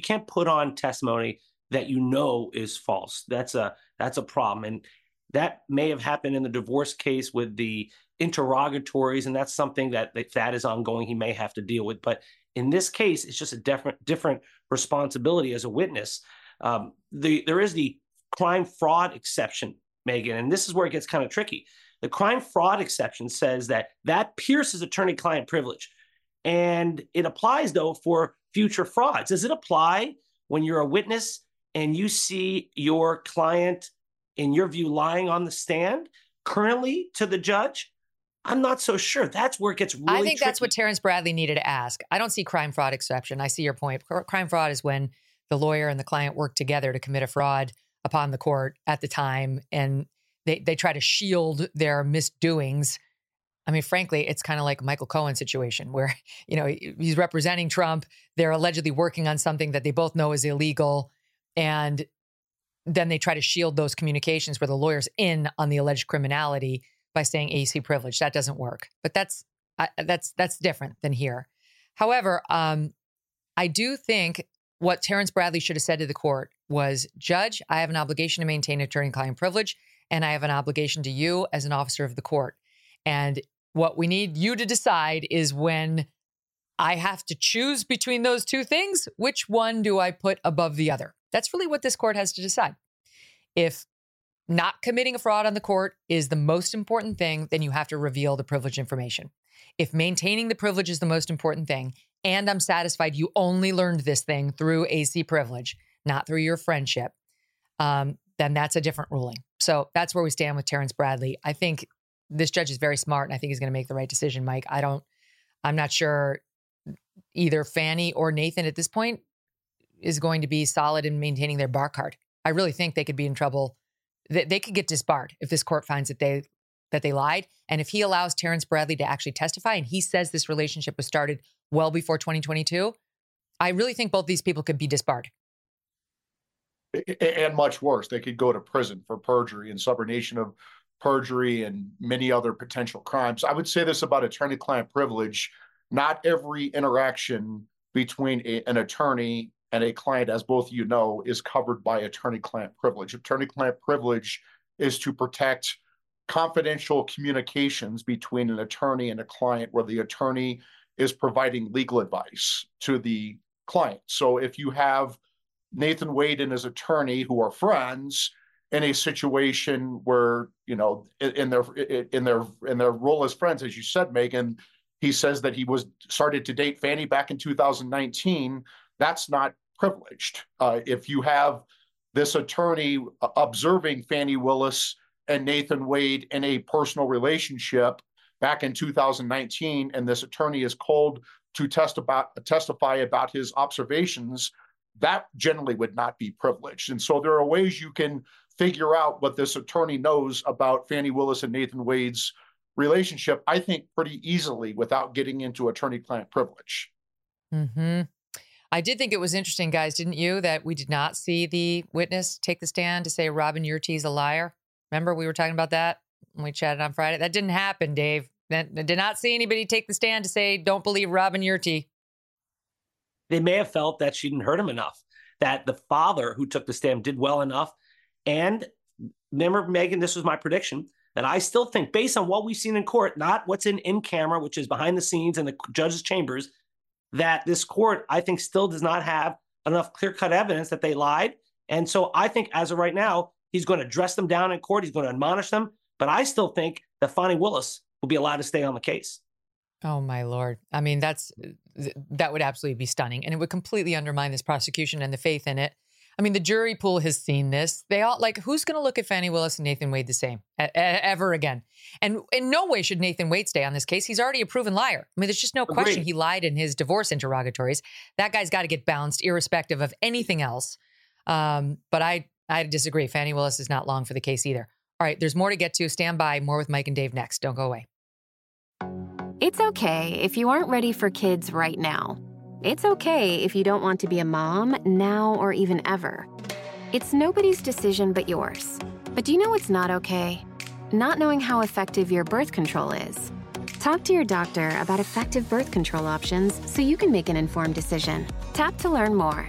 can't put on testimony that you know is false. That's a problem. And that may have happened in the divorce case with the interrogatories, and that's something that if that is ongoing, he may have to deal with. But in this case, it's just a different responsibility as a witness. There is the crime fraud exception, Megyn, and this is where it gets kind of tricky. The crime fraud exception says that pierces attorney-client privilege. And it applies, though, for future frauds. Does it apply when you're a witness and you see your client, in your view, lying on the stand currently to the judge? I'm not so sure. That's where it gets really tricky. I think that's what Terrence Bradley needed to ask. I don't see crime fraud exception. I see your point. Crime fraud is when the lawyer and the client work together to commit a fraud upon the court at the time, and they try to shield their misdoings. I mean, frankly, it's kind of like Michael Cohen's situation where, you know, he's representing Trump. They're allegedly working on something that they both know is illegal. And then they try to shield those communications where the lawyer's in on the alleged criminality by saying AC privilege. That doesn't work. But that's different than here. However, I do think what Terrence Bradley should have said to the court was, Judge, I have an obligation to maintain attorney-client privilege, and I have an obligation to you as an officer of the court. And what we need you to decide is when I have to choose between those two things, which one do I put above the other? That's really what this court has to decide. If not committing a fraud on the court is the most important thing, then you have to reveal the privileged information. If maintaining the privilege is the most important thing, and I'm satisfied you only learned this thing through AC privilege, not through your friendship, then that's a different ruling. So that's where we stand with Terrence Bradley. I think this judge is very smart, and I think he's going to make the right decision, Mike. I'm not sure either Fani or Nathan at this point is going to be solid in maintaining their bar card. I really think they could be in trouble. They could get disbarred if this court finds that they lied. And if he allows Terrence Bradley to actually testify, and he says this relationship was started well before 2022, I really think both these people could be disbarred. And much worse, they could go to prison for perjury and subornation of perjury and many other potential crimes. I would say this about attorney-client privilege. Not every interaction between an attorney and a client, as both you know, is covered by attorney-client privilege. Attorney-client privilege is to protect confidential communications between an attorney and a client where the attorney is providing legal advice to the client. So if you have Nathan Wade and his attorney, who are friends, in a situation where, you know, in their role as friends, as you said, Megyn, he says that he was started to date Fani back in 2019. That's not privileged. If you have this attorney observing Fani Willis and Nathan Wade in a personal relationship back in 2019, and this attorney is called to testify about his observations, that generally would not be privileged. And so there are ways you can figure out what this attorney knows about Fani Willis and Nathan Wade's relationship, I think, pretty easily without getting into attorney-client privilege. Mm-hmm. I did think it was interesting, guys, didn't you, that we did not see the witness take the stand to say Robin Yeardley is a liar? Remember, we were talking about that when we chatted on Friday? That didn't happen, Dave. I did not see anybody take the stand to say, don't believe Robin Yeardley. They may have felt that she didn't hurt him enough, that the father who took the stand did well enough. And remember, Megyn, this was my prediction, that I still think, based on what we've seen in court, not what's in camera, which is behind the scenes in the judge's chambers, that this court, I think, still does not have enough clear-cut evidence that they lied. And so I think, as of right now, he's going to dress them down in court. He's going to admonish them. But I still think that Fani Willis will be allowed to stay on the case. Oh, my Lord. I mean, that would absolutely be stunning. And it would completely undermine this prosecution and the faith in it. I mean, the jury pool has seen this. They all, like, who's going to look at Fani Willis and Nathan Wade the same ever again? And in no way should Nathan Wade stay on this case. He's already a proven liar. I mean, there's just no question he lied in his divorce interrogatories. That guy's got to get bounced irrespective of anything else. But I disagree. Fani Willis is not long for the case either. All right, there's more to get to. Stand by. More with Mike and Dave next. Don't go away. It's okay if you aren't ready for kids right now. It's okay if you don't want to be a mom now or even ever. It's nobody's decision but yours. But do you know what's not okay? Not knowing how effective your birth control is. Talk to your doctor about effective birth control options so you can make an informed decision. Tap to learn more.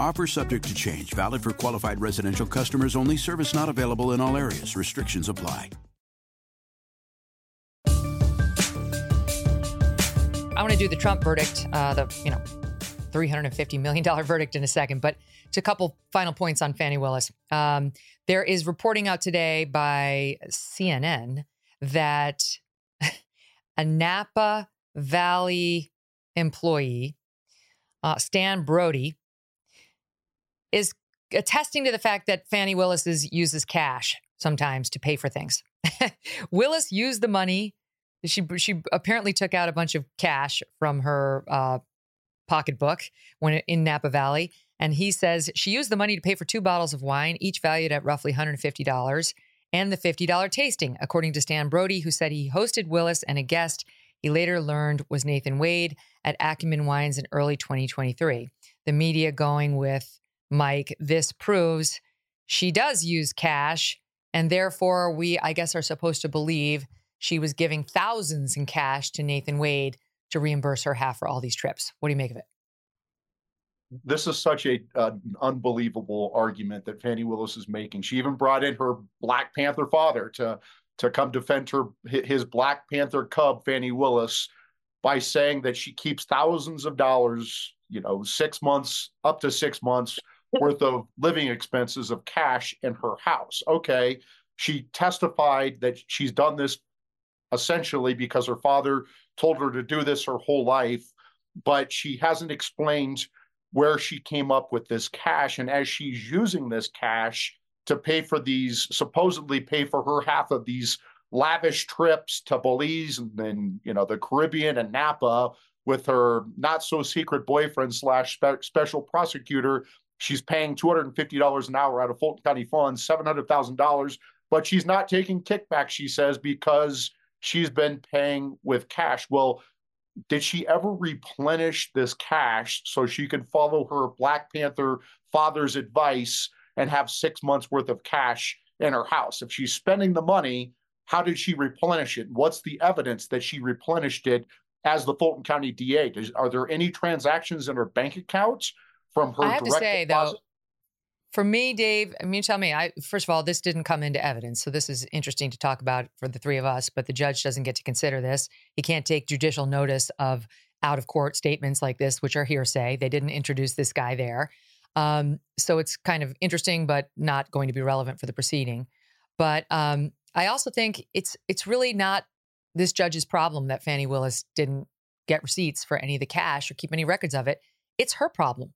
Offer subject to change. Valid for qualified residential customers only. Service not available in all areas. Restrictions apply. I want to do the Trump verdict, the $350 million verdict in a second, but to a couple final points on Fani Willis. There is reporting out today by CNN that a Napa Valley employee, Stan Brody, is attesting to the fact that Fani Willis uses cash sometimes to pay for things. Willis used the money. She apparently took out a bunch of cash from her pocketbook when in Napa Valley. And he says she used the money to pay for 2 bottles of wine, each valued at roughly $150, and the $50 tasting, according to Stan Brody, who said he hosted Willis and a guest he later learned was Nathan Wade at Acumen Wines in early 2023. The media going with, Mike, this proves she does use cash, and therefore we, I guess, are supposed to believe she was giving thousands in cash to Nathan Wade to reimburse her half for all these trips. What do you make of it? This is such an unbelievable argument that Fani Willis is making. She even brought in her Black Panther father to come defend his Black Panther cub, Fani Willis, by saying that she keeps thousands of dollars, 6 months, up to 6 months worth of living expenses of cash in her house. Okay, she testified that she's done this essentially because her father told her to do this her whole life, but she hasn't explained where she came up with this cash. And as she's using this cash to supposedly pay for her half of these lavish trips to Belize and then, the Caribbean and Napa with her not so secret boyfriend / special prosecutor, she's paying $250 an hour out of Fulton County funds, $700,000, but she's not taking kickbacks, she says, because she's been paying with cash. Well, did she ever replenish this cash so she could follow her Black Panther father's advice and have 6 months worth of cash in her house? If she's spending the money, how did she replenish it? What's the evidence that she replenished it as the Fulton County DA? Are there any transactions in her bank accounts from her direct deposit? I have to say, though, for me, Dave, tell me, first of all, this didn't come into evidence. So this is interesting to talk about for the three of us, but the judge doesn't get to consider this. He can't take judicial notice of out-of-court statements like this, which are hearsay. They didn't introduce this guy there. So it's kind of interesting, but not going to be relevant for the proceeding. But I also think it's really not this judge's problem that Fani Willis didn't get receipts for any of the cash or keep any records of it. It's her problem.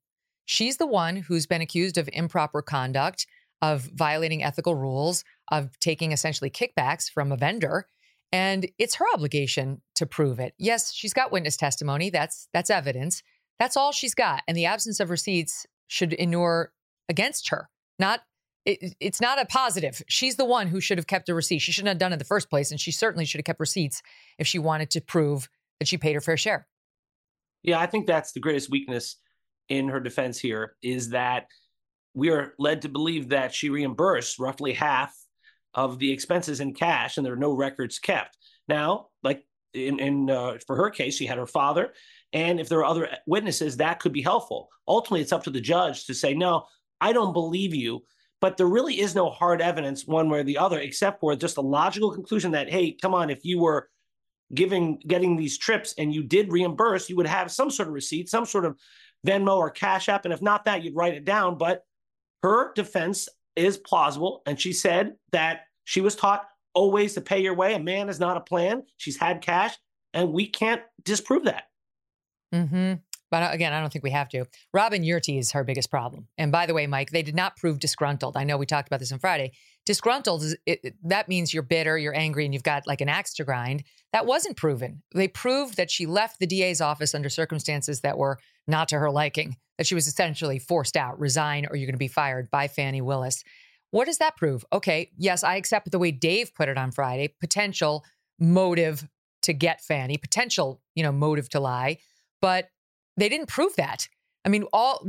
She's the one who's been accused of improper conduct, of violating ethical rules, of taking essentially kickbacks from a vendor, and it's her obligation to prove it. Yes, she's got witness testimony. That's evidence. That's all she's got, and the absence of receipts should inure against her. It's not a positive. She's the one who should have kept a receipt. She shouldn't have done it in the first place, and she certainly should have kept receipts if she wanted to prove that she paid her fair share. Yeah, I think that's the greatest weakness in her defense here, is that we are led to believe that she reimbursed roughly half of the expenses in cash and there are no records kept. Now, like for her case, she had her father. And if there are other witnesses, that could be helpful. Ultimately, it's up to the judge to say, no, I don't believe you. But there really is no hard evidence one way or the other, except for just a logical conclusion that, hey, come on, if you were getting these trips and you did reimburse, you would have some sort of receipt, some sort of Venmo or Cash App. And if not that, you'd write it down. But her defense is plausible. And she said that she was taught always to pay your way. A man is not a plan. She's had cash. And we can't disprove that. Mm-hmm. But again, I don't think we have to. Robin Yeardley is her biggest problem. And by the way, Mike, they did not prove disgruntled. I know we talked about this on Friday. Disgruntled, that means you're bitter, you're angry, and you've got like an axe to grind. That wasn't proven. They proved that she left the DA's office under circumstances that were not to her liking, that she was essentially forced out, resign, or you're going to be fired by Fani Willis. What does that prove? Okay, yes, I accept the way Dave put it on Friday, potential motive to get Fani, potential, motive to lie. But they didn't prove that. I mean, all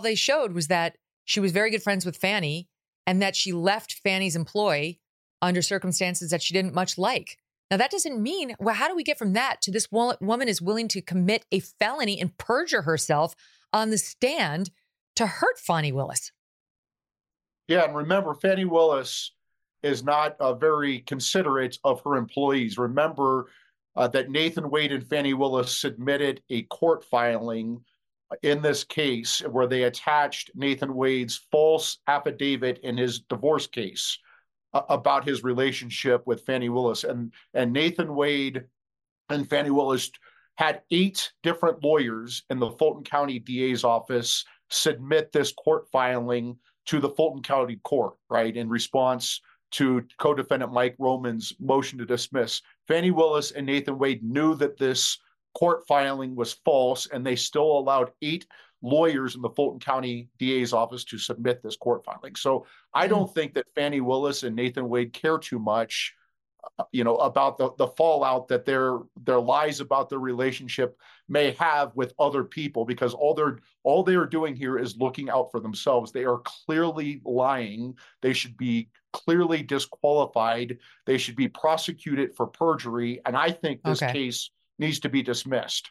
they showed was that she was very good friends with Fani and that she left Fanny's employ under circumstances that she didn't much like. Now, that doesn't mean, well, how do we get from that to this woman is willing to commit a felony and perjure herself on the stand to hurt Fani Willis? Yeah, and remember, Fani Willis is not very considerate of her employees. Remember that Nathan Wade and Fani Willis submitted a court filing in this case where they attached Nathan Wade's false affidavit in his divorce case about his relationship with Fani Willis. And Nathan Wade and Fani Willis had 8 different lawyers in the Fulton County DA's office submit this court filing to the Fulton County court, right, in response to co-defendant Mike Roman's motion to dismiss. Fani Willis and Nathan Wade knew that this court filing was false, and they still allowed 8 lawyers in the Fulton County DA's office to submit this court filing. So I don't think that Fani Willis and Nathan Wade care too much, about the fallout that their lies about their relationship may have with other people, because all they are doing here is looking out for themselves. They are clearly lying. They should be clearly disqualified. They should be prosecuted for perjury. And I think this case needs to be dismissed.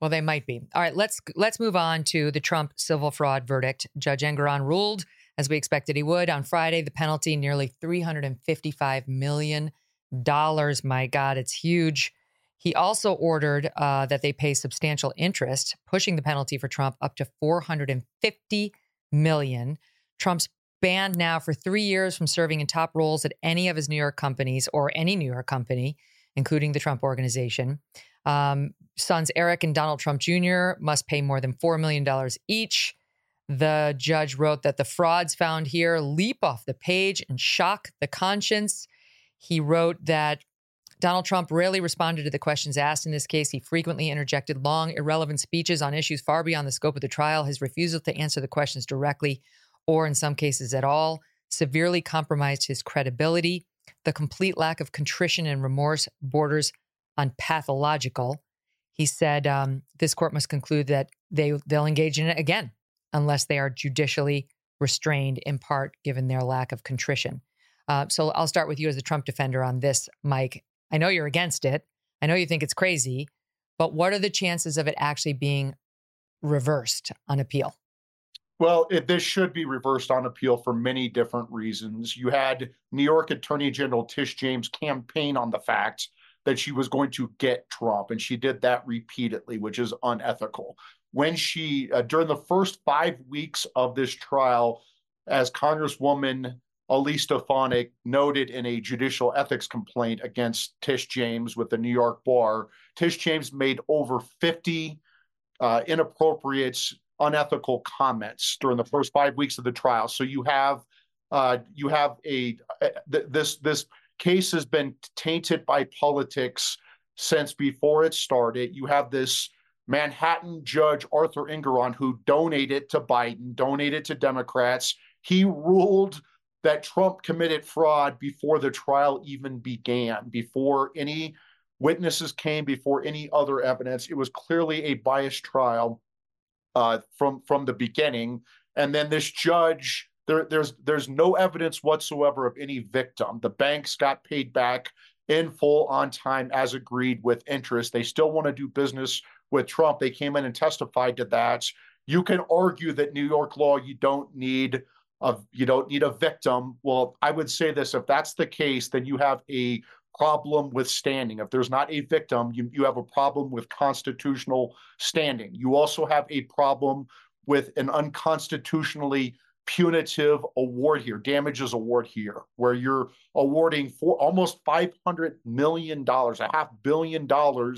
Well, they might be. All right, let's move on to the Trump civil fraud verdict. Judge Engeron ruled, as we expected he would, on Friday, the penalty nearly $355 million. My God, it's huge. He also ordered that they pay substantial interest, pushing the penalty for Trump up to $450 million. Trump's banned now for 3 years from serving in top roles at any of his New York companies or any New York company, including the Trump Organization. Sons Eric and Donald Trump Jr. must pay more than $4 million each. The judge wrote that the frauds found here leap off the page and shock the conscience. He wrote that Donald Trump rarely responded to the questions asked in this case. He frequently interjected long, irrelevant speeches on issues far beyond the scope of the trial. His refusal to answer the questions directly, or in some cases at all, severely compromised his credibility. The complete lack of contrition and remorse borders on pathological. He said this court must conclude that they'll engage in it again unless they are judicially restrained, in part given their lack of contrition. So I'll start with you as a Trump defender on this, Mike. I know you're against it. I know you think it's crazy, but what are the chances of it actually being reversed on appeal? Well, this should be reversed on appeal for many different reasons. You had New York Attorney General Tish James campaign on the fact that she was going to get Trump, and she did that repeatedly, which is unethical. When she, during the first 5 weeks of this trial, as Congresswoman Ali Stefanik noted in a judicial ethics complaint against Tish James with the New York Bar, Tish James made over 50 inappropriate, unethical comments during the first 5 weeks of the trial. So you have this case has been tainted by politics since before it started. You have this Manhattan judge, Arthur Engeron, who donated to Biden, donated to Democrats. He ruled that Trump committed fraud before the trial even began, before any witnesses came, before any other evidence. It was clearly a biased trial from the beginning. And then this judge, there's no evidence whatsoever of any victim. The banks got paid back in full on time as agreed with interest. They still want to do business with Trump. They came in and testified to that. You can argue that New York law, you don't need a victim. Well, I would say this: if that's the case, then you have a problem with standing. If there's not a victim, you have a problem with constitutional standing. You also have a problem with an unconstitutionally punitive award here, damages award here, where you're awarding for almost $500 million, $500 million,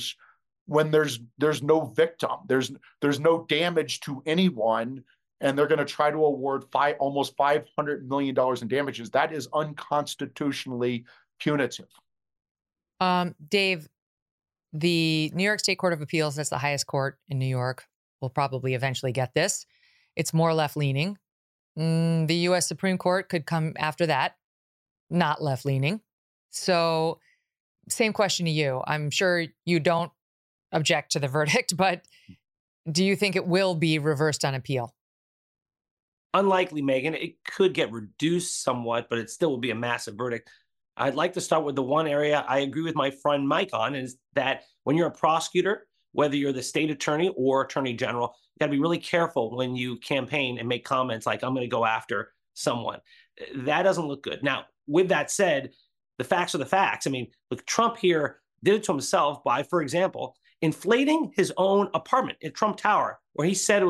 when there's no victim, there's no damage to anyone, and they're going to try to award almost $500 million in damages. That is unconstitutionally punitive. Dave, the New York State Court of Appeals, that's the highest court in New York, will probably eventually get this. It's more left-leaning. The U.S. Supreme Court could come after that, not left-leaning. So same question to you. I'm sure you don't object to the verdict, but do you think it will be reversed on appeal? Unlikely, Megyn. It could get reduced somewhat, but it still will be a massive verdict. I'd like to start with the one area I agree with my friend Mike on, is that when you're a prosecutor, whether you're the state attorney or attorney general, you got to be really careful when you campaign and make comments like, I'm going to go after someone. That doesn't look good. Now, with that said, the facts are the facts. I mean, look, Trump here did it to himself by, for example, inflating his own apartment at Trump Tower, where he said it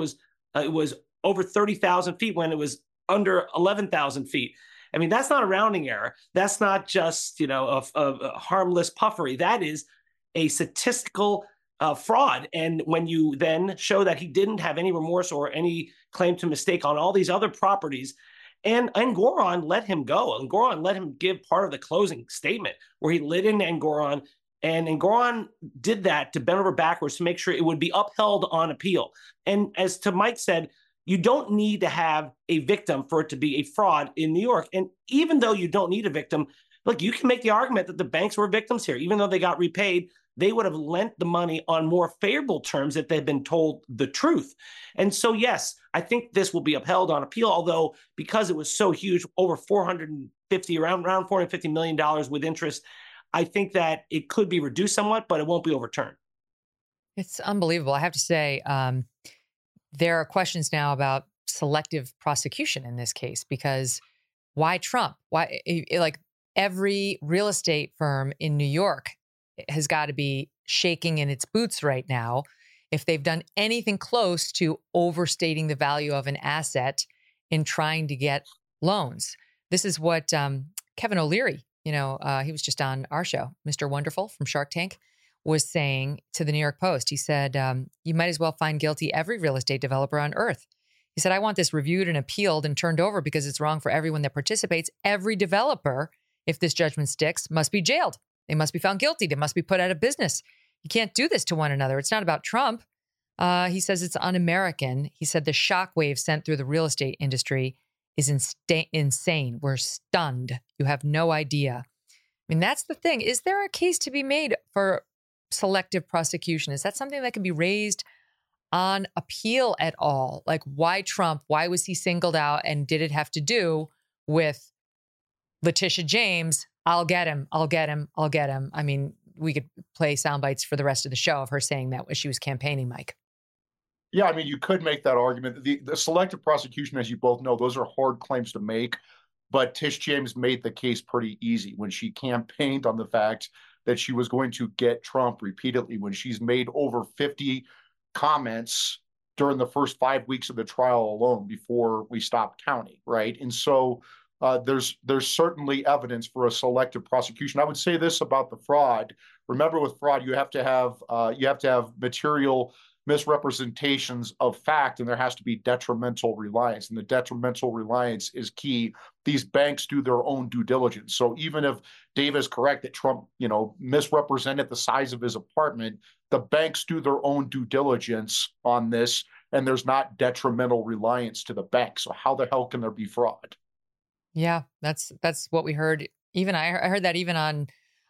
was over 30,000 feet when it was under 11,000 feet. I mean, that's not a rounding error. That's not just, a harmless puffery. That is a statistical fraud. And when you then show that he didn't have any remorse or any claim to mistake on all these other properties, and Engoron let him go. Engoron let him give part of the closing statement where he lit in Engoron, and Engoron did that to bend over backwards to make sure it would be upheld on appeal. And as to Mike said, you don't need to have a victim for it to be a fraud in New York. And even though you don't need a victim, look, you can make the argument that the banks were victims here. Even though they got repaid, they would have lent the money on more favorable terms if they'd been told the truth. And so, yes, I think this will be upheld on appeal, although because it was so huge, over around $450 million with interest, I think that it could be reduced somewhat, but it won't be overturned. It's unbelievable. I have to say, there are questions now about selective prosecution in this case, because why Trump? Why, like, every real estate firm in New York has got to be shaking in its boots right now if they've done anything close to overstating the value of an asset in trying to get loans. This is what Kevin O'Leary, he was just on our show, Mr. Wonderful from Shark Tank, was saying to the New York Post. He said, you might as well find guilty every real estate developer on earth. He said, I want this reviewed and appealed and turned over because it's wrong for everyone that participates. Every developer, if this judgment sticks, must be jailed. They must be found guilty. They must be put out of business. You can't do this to one another. It's not about Trump. He says it's un-American. He said the shockwave sent through the real estate industry is insane. We're stunned. You have no idea. I mean, that's the thing. Is there a case to be made for selective prosecution? Is that something that can be raised on appeal at all? Like, why Trump? Why was he singled out? And did it have to do with Letitia James? I'll get him. I'll get him. I'll get him. I mean, we could play sound bites for the rest of the show of her saying that as she was campaigning, Mike. Yeah, I mean, you could make that argument. The selective prosecution, as you both know, those are hard claims to make. But Tish James made the case pretty easy when she campaigned on the fact that she was going to get Trump repeatedly, when she's made over 50 comments during the first 5 weeks of the trial alone before we stopped counting, right? And so there's certainly evidence for a selective prosecution. I would say this about the fraud. Remember, with fraud, you have to have material misrepresentations of fact, and there has to be detrimental reliance. And the detrimental reliance is key. These banks do their own due diligence. So even if Dave is correct that Trump, misrepresented the size of his apartment, the banks do their own due diligence on this, and there's not detrimental reliance to the bank. So how the hell can there be fraud? Yeah, that's what we heard. Even I heard that even on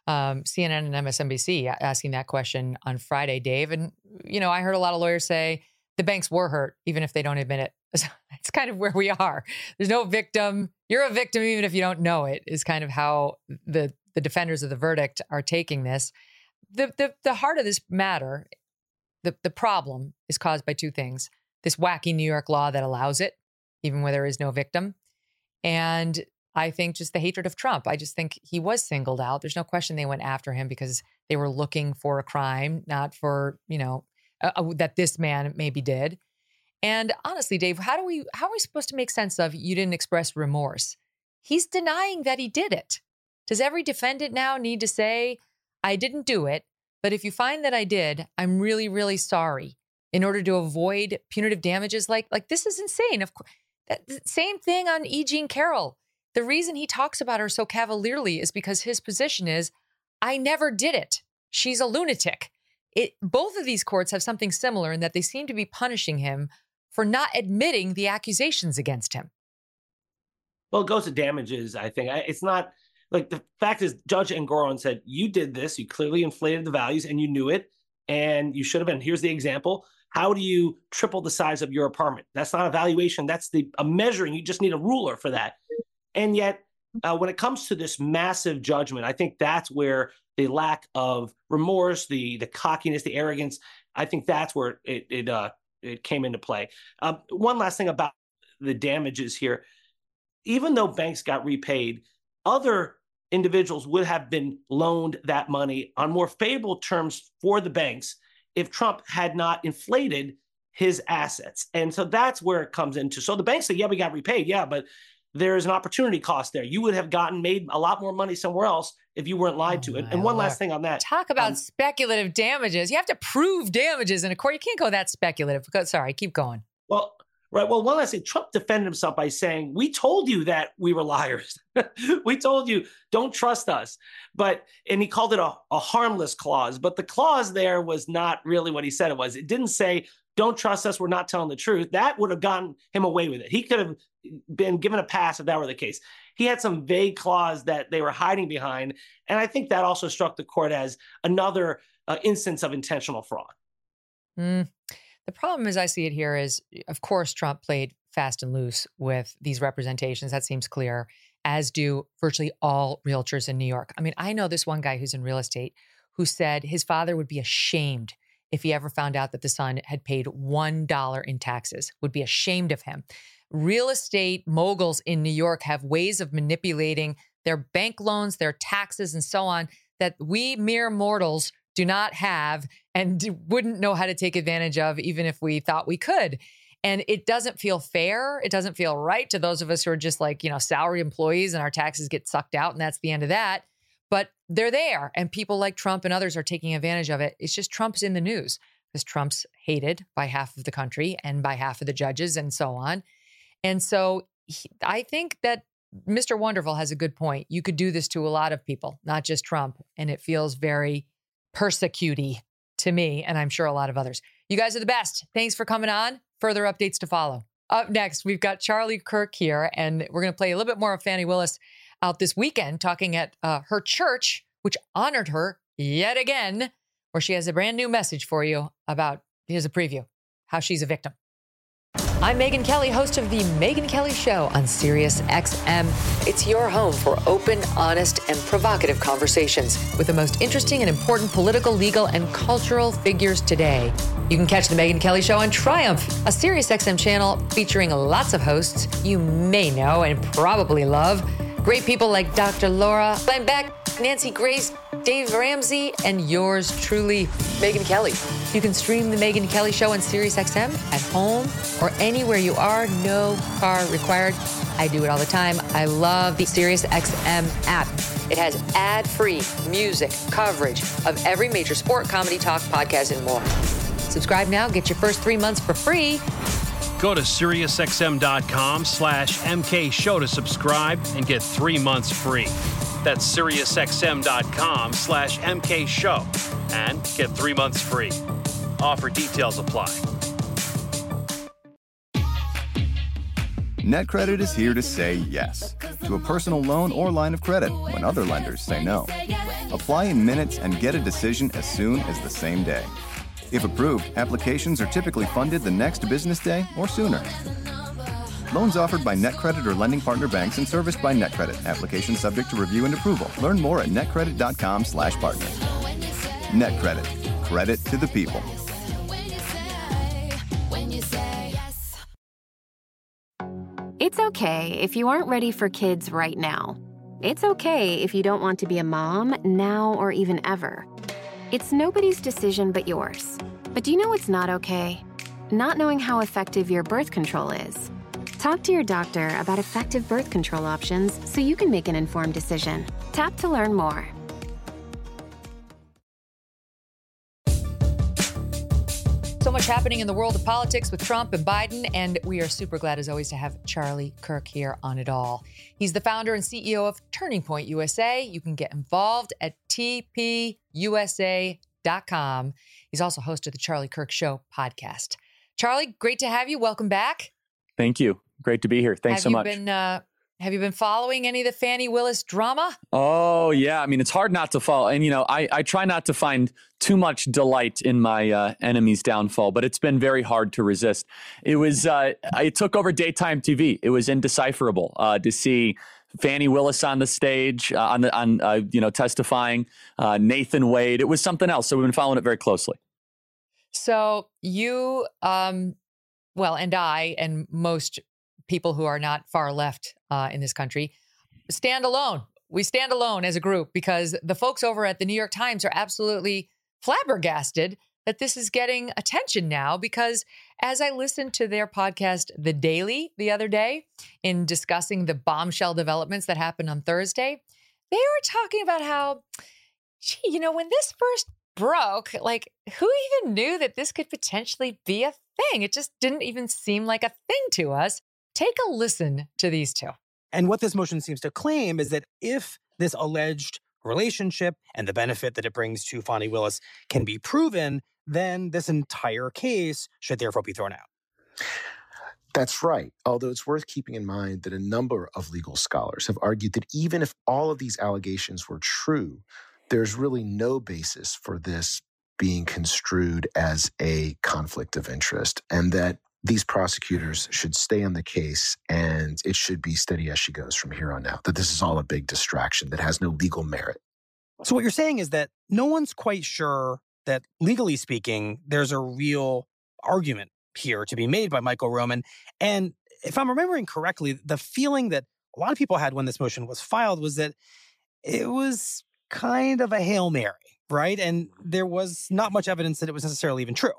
CNN and MSNBC asking that question on Friday, Dave. And, I heard a lot of lawyers say the banks were hurt, even if they don't admit it. So that's kind of where we are. There's no victim. You're a victim, even if you don't know it, is kind of how the the defenders of the verdict are taking this. The heart of this matter, the problem is caused by two things. This wacky New York law that allows it, even where there is no victim. And I think just the hatred of Trump. I just think he was singled out. There's no question they went after him because they were looking for a crime, not for, you know, that this man maybe did. And honestly, Dave, how are we supposed to make sense of you didn't express remorse? He's denying that he did it. Does every defendant now need to say, I didn't do it, but if you find that I did, I'm really, really sorry, in order to avoid punitive damages? Like this is insane. Of course, same thing on E. Jean Carroll. The reason he talks about her so cavalierly is because his position is, I never did it. She's a lunatic. Both of these courts have something similar in that they seem to be punishing him for not admitting the accusations against him. Well, it goes to damages, I think. It's not... Like, the fact is, Judge Engoron said, you did this, you clearly inflated the values, and you knew it, and you should have been. Here's the example. How do you triple the size of your apartment? That's not a valuation. That's a measuring. You just need a ruler for that. And yet, when it comes to this massive judgment, I think that's where the lack of remorse, the cockiness, the arrogance, I think that's where it came into play. One last thing about the damages here. Even though banks got repaid, other individuals would have been loaned that money on more favorable terms for the banks if Trump had not inflated his assets. And so that's where it comes into. So the banks say, yeah, we got repaid. Yeah, but there is an opportunity cost there. You would have made a lot more money somewhere else if you weren't lied to. And one last thing on that. Talk about speculative damages. You have to prove damages in a court. You can't go that speculative. Sorry, keep going. Well, right. Well, one last thing. Trump defended himself by saying, we told you that we were liars. We told you, don't trust us. And he called it a harmless clause. But the clause there was not really what he said it was. It didn't say, don't trust us, we're not telling the truth. That would have gotten him away with it. He could have been given a pass if that were the case. He had some vague clause that they were hiding behind. And I think that also struck the court as another instance of intentional fraud. The problem, as I see it here, is, of course, Trump played fast and loose with these representations. That seems clear, as do virtually all realtors in New York. I mean, I know this one guy who's in real estate who said his father would be ashamed if he ever found out that the son had paid $1 in taxes, would be ashamed of him. Real estate moguls in New York have ways of manipulating their bank loans, their taxes, and so on, that we mere mortals do not have and wouldn't know how to take advantage of, even if we thought we could. And it doesn't feel fair. It doesn't feel right to those of us who are just like, you know, salary employees, and our taxes get sucked out and that's the end of that. But they're there, and people like Trump and others are taking advantage of it. It's just Trump's in the news because Trump's hated by half of the country and by half of the judges and so on. And so I think that Mr. Wonderful has a good point. You could do this to a lot of people, not just Trump. And it feels very persecute-y to me, and I'm sure a lot of others. You guys are the best. Thanks for coming on. Further updates to follow. Up next, we've got Charlie Kirk here, and we're going to play a little bit more of Fani Willis out this weekend, talking at her church, which honored her yet again, where she has a brand new message for you about, here's a preview, how she's a victim. I'm Megyn Kelly, host of The Megyn Kelly Show on SiriusXM. It's your home for open, honest, and provocative conversations with the most interesting and important political, legal, and cultural figures today. You can catch The Megyn Kelly Show on Triumph, a SiriusXM channel featuring lots of hosts you may know and probably love. Great people like Dr. Laura Steinbeck, Nancy Grace, Dave Ramsey, and yours truly, Megyn Kelly. You can stream The Megyn Kelly Show on SiriusXM at home or anywhere you are. No car required. I do it all the time. I love the SiriusXM app. It has ad-free music, coverage of every major sport, comedy, talk, podcast, and more. Subscribe now. Get your first 3 months for free. Go to SiriusXM.com/MKShow to subscribe and get 3 months free. That's SiriusXM.com/MKShow and get 3 months free. Offer details apply. NetCredit is here to say yes to a personal loan or line of credit when other lenders say no. Apply in minutes and get a decision as soon as the same day. If approved, applications are typically funded the next business day or sooner. Loans offered by NetCredit or lending partner banks and serviced by NetCredit. Application subject to review and approval. Learn more at netcredit.com/partner. NetCredit. Credit to the people. It's okay if you aren't ready for kids right now. It's okay if you don't want to be a mom now or even ever. It's nobody's decision but yours. But do you know what's not okay? Not knowing how effective your birth control is. Talk to your doctor about effective birth control options so you can make an informed decision. Tap to learn more. So much happening in the world of politics with Trump and Biden, and we are super glad, as always, to have Charlie Kirk here on it all. He's the founder and CEO of Turning Point USA. You can get involved at tpusa.com. He's also host of the Charlie Kirk Show podcast. Charlie, great to have you. Welcome back. Thank you. Great to be here. Thanks so much. Have you been following any of the Fani Willis drama? Oh, yeah. I mean, it's hard not to follow. And, you know, I try not to find too much delight in my enemy's downfall, but it's been very hard to resist. It was it took over daytime TV. It was indecipherable to see Fani Willis on the stage, testifying, Nathan Wade. It was something else. So we've been following it very closely. So you, and I, and most people who are not far left in this country, stand alone. We stand alone as a group because the folks over at the New York Times are absolutely flabbergasted that this is getting attention now, because as I listened to their podcast, The Daily, the other day, in discussing the bombshell developments that happened on Thursday, they were talking about how, gee, you know, when this first broke, like, who even knew that this could potentially be a thing? It just didn't even seem like a thing to us. Take a listen to these two. And what this motion seems to claim is that if this alleged relationship and the benefit that it brings to Fani Willis can be proven, then this entire case should therefore be thrown out. That's right. Although it's worth keeping in mind that a number of legal scholars have argued that even if all of these allegations were true, there's really no basis for this being construed as a conflict of interest, and that these prosecutors should stay on the case and it should be steady as she goes from here on out, that this is all a big distraction that has no legal merit. So what you're saying is that no one's quite sure that, legally speaking, there's a real argument here to be made by Michael Roman. And if I'm remembering correctly, the feeling that a lot of people had when this motion was filed was that it was kind of a Hail Mary, right? And there was not much evidence that it was necessarily even true.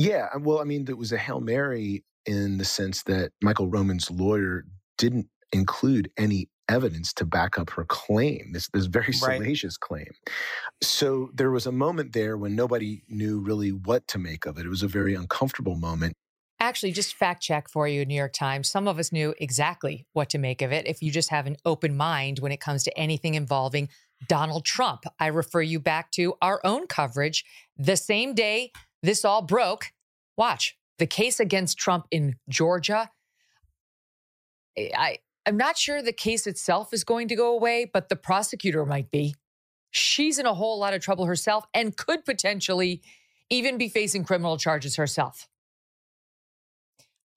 Yeah, well, I mean, it was a Hail Mary in the sense that Michael Roman's lawyer didn't include any evidence to back up her claim, this very salacious claim. So there was a moment there when nobody knew really what to make of it. It was a very uncomfortable moment. Actually, just fact check for you, New York Times. Some of us knew exactly what to make of it if you just have an open mind when it comes to anything involving Donald Trump. I refer you back to our own coverage the same day this all broke. Watch the case against Trump in Georgia. I'm not sure the case itself is going to go away, but the prosecutor might be. She's in a whole lot of trouble herself and could potentially even be facing criminal charges herself.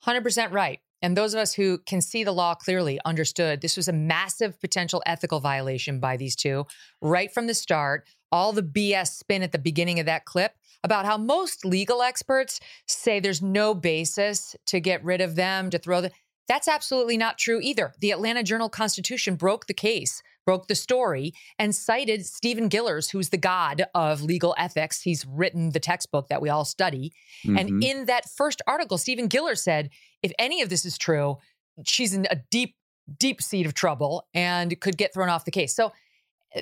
100% right. And those of us who can see the law clearly understood this was a massive potential ethical violation by these two right from the start. All the BS spin at the beginning of that clip about how most legal experts say there's no basis to get rid of them, to throw them. That's absolutely not true either. The Atlanta Journal-Constitution broke the case, broke the story, and cited Stephen Gillers, who's the god of legal ethics. He's written the textbook that we all study. Mm-hmm. And in that first article, Stephen Gillers said, if any of this is true, she's in a deep, deep seat of trouble and could get thrown off the case. So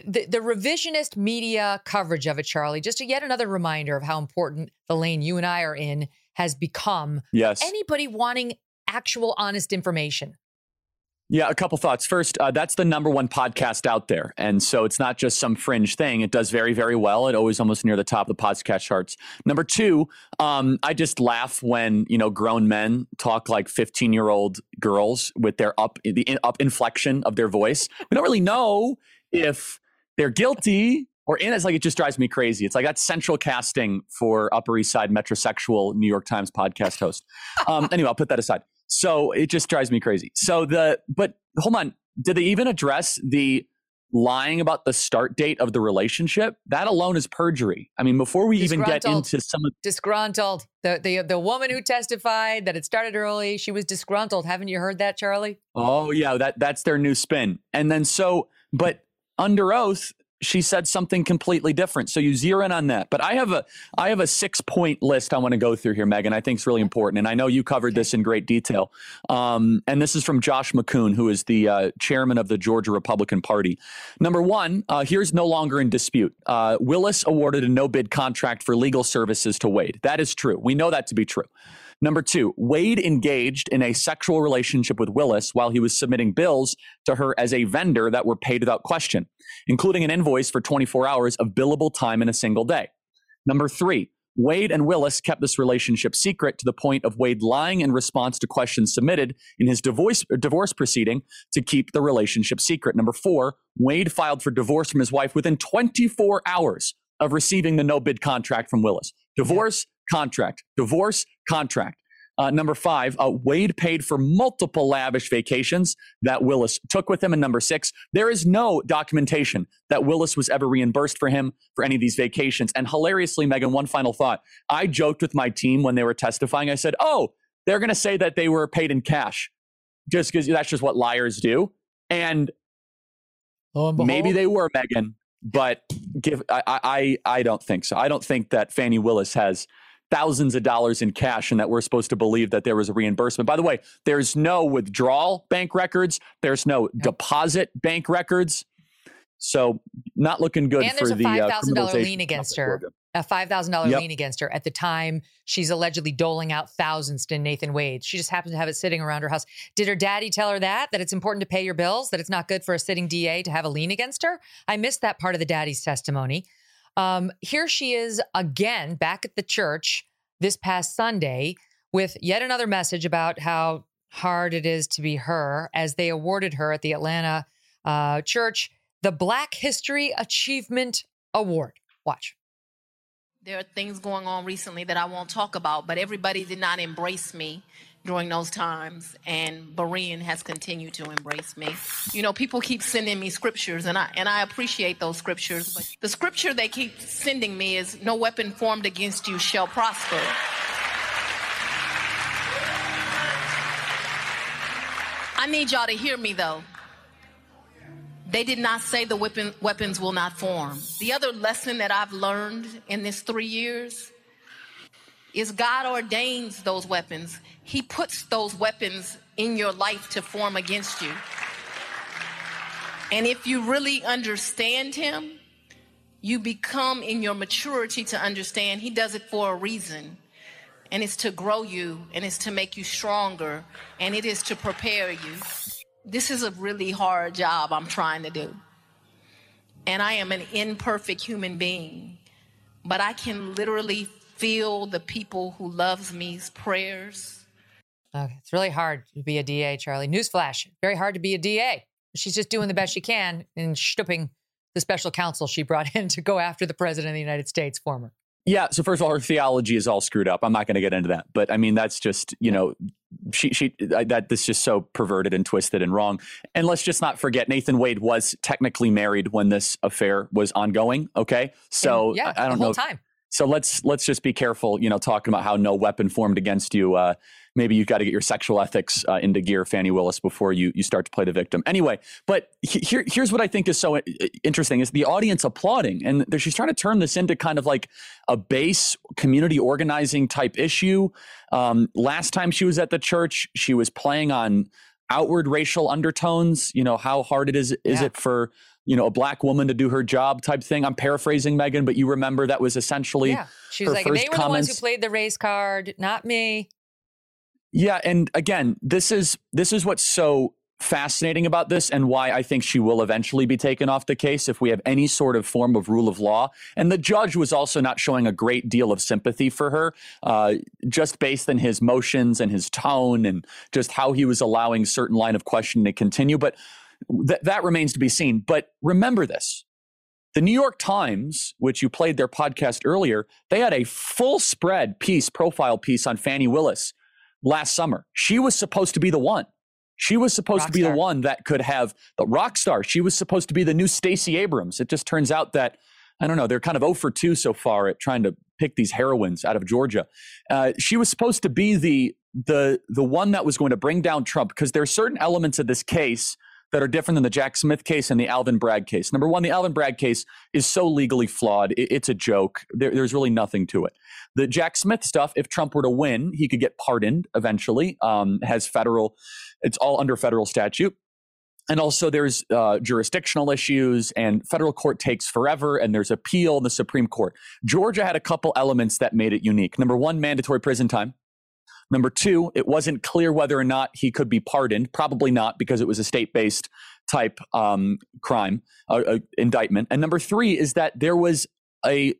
the revisionist media coverage of it, Charlie, just yet another reminder of how important the lane you and I are in has become. Yes. Anybody wanting actual honest information. Yeah, a couple thoughts. First, that's the number one podcast out there. And so it's not just some fringe thing. It does very, very well. It always almost near the top of the podcast charts. Number two, I just laugh when, you know, grown men talk like 15-year-old girls with their up inflection of their voice. We don't really know if they're guilty or in. It's like, it just drives me crazy. It's like that's central casting for Upper East Side metrosexual New York Times podcast host. Anyway, I'll put that aside. So it just drives me crazy. So but hold on. Did they even address the lying about the start date of the relationship? That alone is perjury. I mean, before we even get into some of disgruntled, the woman who testified that it started early, she was disgruntled. Haven't you heard that, Charlie? Oh yeah, that's their new spin. And then but under oath, she said something completely different. So you zero in on that. But I have a 6-point list I want to go through here, Megan. I think it's really important. And I know you covered this in great detail. And this is from Josh McCoon, who is the chairman of the Georgia Republican Party. Number one, here's no longer in dispute. Willis awarded a no-bid contract for legal services to Wade. That is true. We know that to be true. Number two, Wade engaged in a sexual relationship with Willis while he was submitting bills to her as a vendor that were paid without question, including an invoice for 24 hours of billable time in a single day. Number three, Wade and Willis kept this relationship secret to the point of Wade lying in response to questions submitted in his divorce proceeding to keep the relationship secret. Number four, Wade filed for divorce from his wife within 24 hours of receiving the no-bid contract from Willis. Divorce, contract, divorce, contract. Number five, Wade paid for multiple lavish vacations that Willis took with him. And number six, there is no documentation that Willis was ever reimbursed for him for any of these vacations. And hilariously, Megan, one final thought. I joked with my team when they were testifying. I said, oh, they're going to say that they were paid in cash just because that's just what liars do. And maybe they were, Megan, but I don't think so. I don't think that Fani Willis has thousands of dollars in cash and that we're supposed to believe that there was a reimbursement. By the way, there's no withdrawal bank records. There's no deposit bank records. So not looking good for the $5,000 lien against her, a $5,000 lien against her at the time. She's allegedly doling out thousands to Nathan Wade. She just happens to have it sitting around her house. Did her daddy tell her that it's important to pay your bills, that it's not good for a sitting DA to have a lien against her? I missed that part of the daddy's testimony. Here she is again back at the church this past Sunday with yet another message about how hard it is to be her, as they awarded her at the Atlanta church the Black History Achievement Award. Watch. There are things going on recently that I won't talk about, but everybody did not embrace me during those times, and Berean has continued to embrace me. You know, people keep sending me scriptures, and I appreciate those scriptures, but the scripture they keep sending me is, no weapon formed against you shall prosper. I need y'all to hear me, though. They did not say the weapons will not form. The other lesson that I've learned in this 3 years is God ordains those weapons. He puts those weapons in your life to form against you. And if you really understand him, you become in your maturity to understand he does it for a reason. And it's to grow you, and it's to make you stronger, and it is to prepare you. This is a really hard job I'm trying to do. And I am an imperfect human being, but I can literally feel the people who loves me's prayers. Okay, it's really hard to be a DA, Charlie. Newsflash, very hard to be a DA. She's just doing the best she can and stooping the special counsel she brought in to go after the president of the United States, former. Yeah, so first of all, her theology is all screwed up. I'm not going to get into that. But I mean, that's just, you know, this is just so perverted and twisted and wrong. And let's just not forget, Nathan Wade was technically married when this affair was ongoing, okay? So I don't know. So let's just be careful, you know, talking about how no weapon formed against you. Maybe you've got to get your sexual ethics into gear, Fani Willis, before you start to play the victim. Anyway, but here's what I think is so interesting is the audience applauding. And she's trying to turn this into kind of like a base community organizing type issue. Last time she was at the church, she was playing on outward racial undertones, you know, how hard it is it for, you know, a black woman to do her job type thing. I'm paraphrasing, Megan, but you remember that was essentially she was like, they were the ones who played the race card, not me. Yeah. And again, this is what's so fascinating about this and why I think she will eventually be taken off the case if we have any sort of form of rule of law. And the judge was also not showing a great deal of sympathy for her, just based on his motions and his tone and just how he was allowing certain line of questioning to continue. But that remains to be seen. But remember this. The New York Times, which you played their podcast earlier, they had a full spread profile piece on Fani Willis last summer. She was supposed to be the one. She was supposed to be the one that could have the rock star. She was supposed to be the new Stacey Abrams. It just turns out that, I don't know, they're kind of 0 for 2 so far at trying to pick these heroines out of Georgia. She was supposed to be the one that was going to bring down Trump, because there are certain elements of this case that are different than the Jack Smith case and the Alvin Bragg case. Number one, the Alvin Bragg case is so legally flawed. It's a joke. There's really nothing to it. The Jack Smith stuff, if Trump were to win, he could get pardoned eventually. It's all under federal statute. And also there's jurisdictional issues, and federal court takes forever, and there's appeal in the Supreme Court. Georgia had a couple elements that made it unique. Number one, mandatory prison time. Number two, it wasn't clear whether or not he could be pardoned. Probably not, because it was a state-based type crime, indictment. And number three is that there was a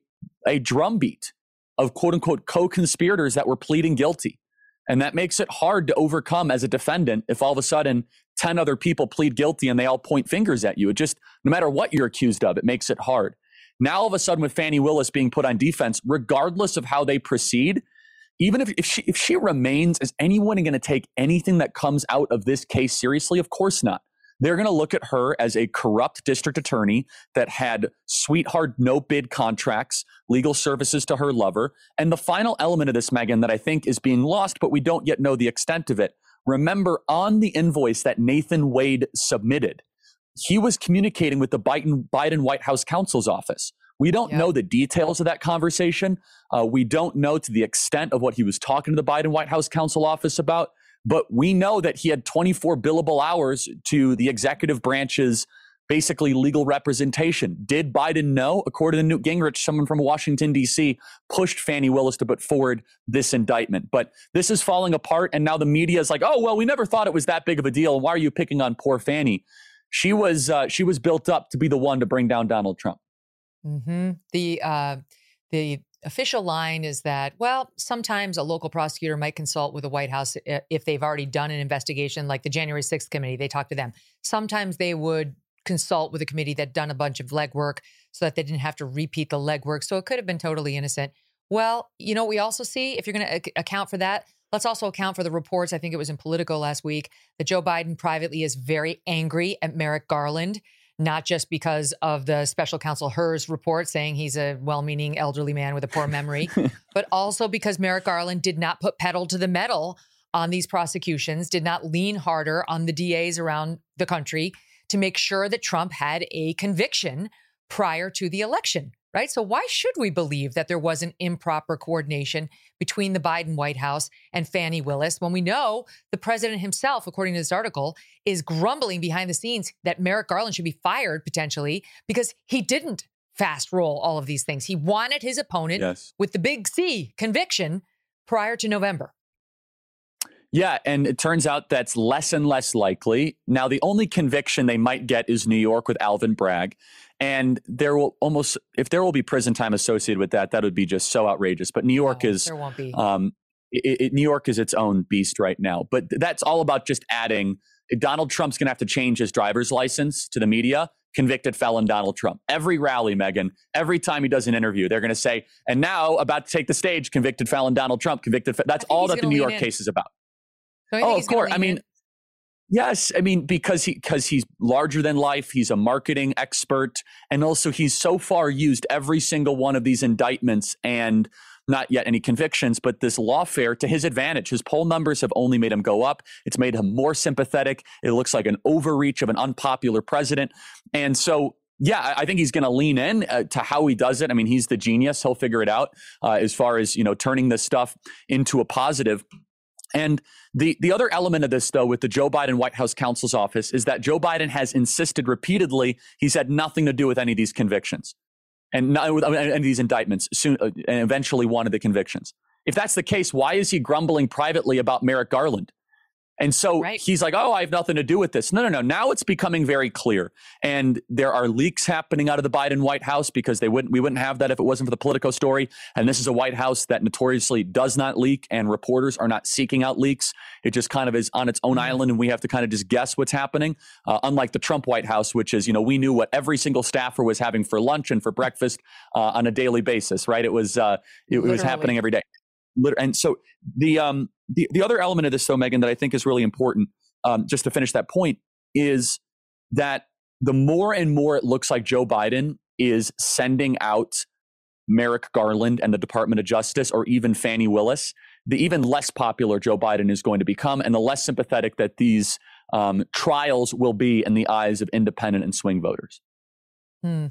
drumbeat of quote-unquote co-conspirators that were pleading guilty. And that makes it hard to overcome as a defendant if all of a sudden 10 other people plead guilty and they all point fingers at you. It just, no matter what you're accused of, it makes it hard. Now all of a sudden, with Fani Willis being put on defense, regardless of how they proceed, even if she remains, is anyone going to take anything that comes out of this case seriously? Of course not. They're going to look at her as a corrupt district attorney that had sweetheart no-bid contracts, legal services to her lover. And the final element of this, Megyn, that I think is being lost, but we don't yet know the extent of it. Remember, on the invoice that Nathan Wade submitted, he was communicating with the Biden White House counsel's office. We don't know the details of that conversation. We don't know to the extent of what he was talking to the Biden White House counsel office about. But we know that he had 24 billable hours to the executive branch's basically legal representation. Did Biden know? According to Newt Gingrich, someone from Washington, D.C., pushed Fani Willis to put forward this indictment. But this is falling apart. And now the media is like, oh, well, we never thought it was that big of a deal. Why are you picking on poor Fani? She was built up to be the one to bring down Donald Trump. Mm-hmm. The official line is that, well, sometimes a local prosecutor might consult with the White House if they've already done an investigation, like the January 6th committee, they talked to them. Sometimes they would consult with a committee that done a bunch of legwork so that they didn't have to repeat the legwork. So it could have been totally innocent. Well, you know what we also see, if you're going to account for that, let's also account for the reports, I think it was in Politico last week, that Joe Biden privately is very angry at Merrick Garland, not just because of the special counsel Herr's report saying he's a well-meaning elderly man with a poor memory, but also because Merrick Garland did not put pedal to the metal on these prosecutions, did not lean harder on the DAs around the country to make sure that Trump had a conviction prior to the election, right? So why should we believe that there was an improper coordination between the Biden White House and Fani Willis when we know the president himself, according to this article, is grumbling behind the scenes that Merrick Garland should be fired potentially because he didn't fast roll all of these things. He wanted his opponent with the big C conviction prior to November. Yeah, and it turns out that's less and less likely. Now, the only conviction they might get is New York with Alvin Bragg. And if there will be prison time associated with that, that would be just so outrageous. But New York there won't be. New York is its own beast right now. But that's all about just adding. Donald Trump's going to have to change his driver's license to the media. Convicted felon Donald Trump. Every rally, Megyn, every time he does an interview, they're going to say, and now about to take the stage, convicted felon Donald Trump, that's all that the New York case is about. Oh, of course. I mean, yes. I mean, because he's larger than life. He's a marketing expert. And also he's so far used every single one of these indictments and not yet any convictions, but this lawfare to his advantage. His poll numbers have only made him go up. It's made him more sympathetic. It looks like an overreach of an unpopular president. And so, yeah, I think he's going to lean in to how he does it. I mean, he's the genius. He'll figure it out as far as, turning this stuff into a positive. And the other element of this, though, with the Joe Biden White House counsel's office is that Joe Biden has insisted repeatedly he's had nothing to do with any of these convictions and not with any of these indictments and eventually one of the convictions. If that's the case, why is he grumbling privately about Merrick Garland? And so he's like, oh, I have nothing to do with this. No. Now it's becoming very clear. And there are leaks happening out of the Biden White House because we wouldn't have that if it wasn't for the Politico story. And this is a White House that notoriously does not leak, and reporters are not seeking out leaks. It just kind of is on its own island, and we have to kind of just guess what's happening. Unlike the Trump White House, which is, we knew what every single staffer was having for lunch and for breakfast on a daily basis, right? It was happening every day. And so the other element of this, though, Megyn, that I think is really important, just to finish that point, is that the more and more it looks like Joe Biden is sending out Merrick Garland and the Department of Justice, or even Fani Willis, the even less popular Joe Biden is going to become, and the less sympathetic that these trials will be in the eyes of independent and swing voters. Hmm.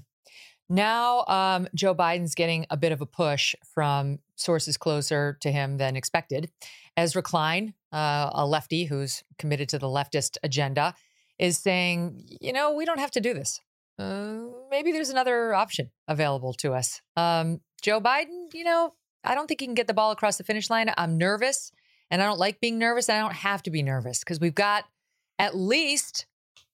Now, Joe Biden's getting a bit of a push from sources closer to him than expected. Ezra Klein, a lefty who's committed to the leftist agenda, is saying, you know, we don't have to do this. Maybe there's another option available to us. Joe Biden, you know, I don't think he can get the ball across the finish line. I'm nervous, and I don't like being nervous, and I don't have to be nervous because we've got at least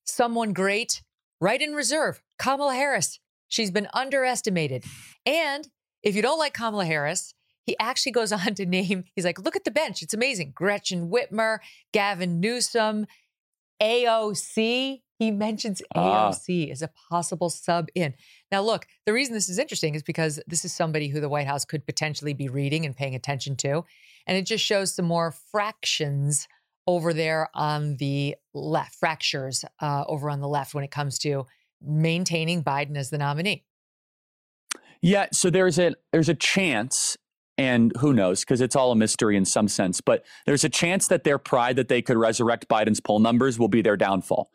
someone great right in reserve, Kamala Harris. She's been underestimated. And if you don't like Kamala Harris, he actually goes on to name, he's like, look at the bench. It's amazing. Gretchen Whitmer, Gavin Newsom, AOC. He mentions AOC as a possible sub-in. Now, look, the reason this is interesting is because this is somebody who the White House could potentially be reading and paying attention to. And it just shows some more fractions over there on the left, fractures over on the left when it comes to maintaining Biden as the nominee. Yeah, so there's a chance, and who knows, because it's all a mystery in some sense, but there's a chance that their pride that they could resurrect Biden's poll numbers will be their downfall.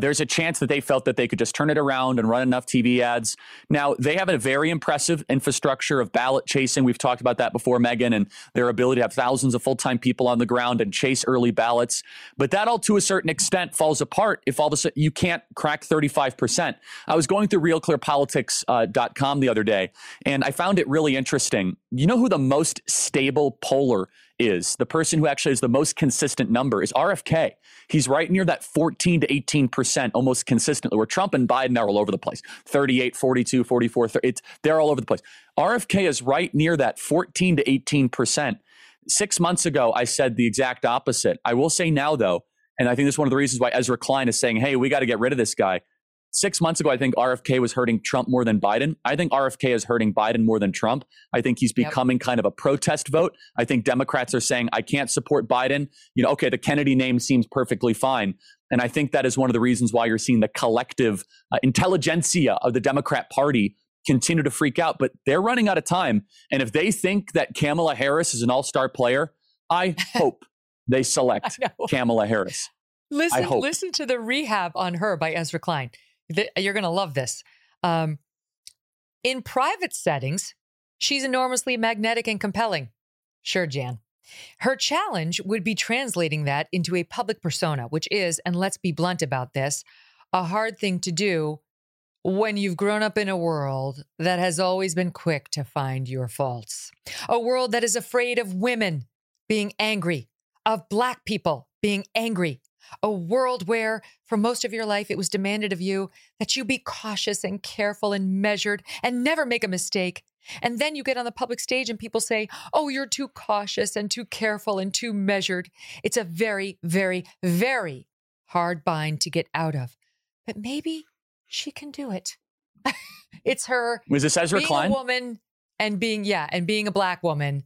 There's a chance that they felt that they could just turn it around and run enough TV ads. Now, they have a very impressive infrastructure of ballot chasing. We've talked about that before, Megyn, and their ability to have thousands of full-time people on the ground and chase early ballots. But that all, to a certain extent, falls apart if all of a sudden you can't crack 35%. I was going through realclearpolitics.com the other day, and I found it really interesting. You know who the most stable poller is, the person who actually has the most consistent number, is RFK. He's right near that 14% to 18% almost consistently, where Trump and Biden are all over the place, 38, 42, 44, 30, they're all over the place. RFK is right near that 14 to 18%. 6 months ago, I said the exact opposite. I will say now, though, and I think this is one of the reasons why Ezra Klein is saying, hey, we got to get rid of this guy. 6 months ago, I think RFK was hurting Trump more than Biden. I think RFK is hurting Biden more than Trump. I think he's becoming kind of a protest vote. I think Democrats are saying, I can't support Biden. You know, okay, the Kennedy name seems perfectly fine. And I think that is one of the reasons why you're seeing the collective intelligentsia of the Democrat Party continue to freak out. But they're running out of time. And if they think that Kamala Harris is an all-star player, I hope they select Kamala Harris. Listen to the rehab on her by Ezra Klein. You're going to love this. In private settings, she's enormously magnetic and compelling. Sure, Jan. Her challenge would be translating that into a public persona, which is, and let's be blunt about this, a hard thing to do when you've grown up in a world that has always been quick to find your faults. A world that is afraid of women being angry, of Black people being angry. A world where, for most of your life, it was demanded of you that you be cautious and careful and measured and never make a mistake. And then you get on the public stage and people say, oh, you're too cautious and too careful and too measured. It's a very, very, very hard bind to get out of. But maybe she can do it. It's her was this Ezra being Klein? A woman and being a Black woman.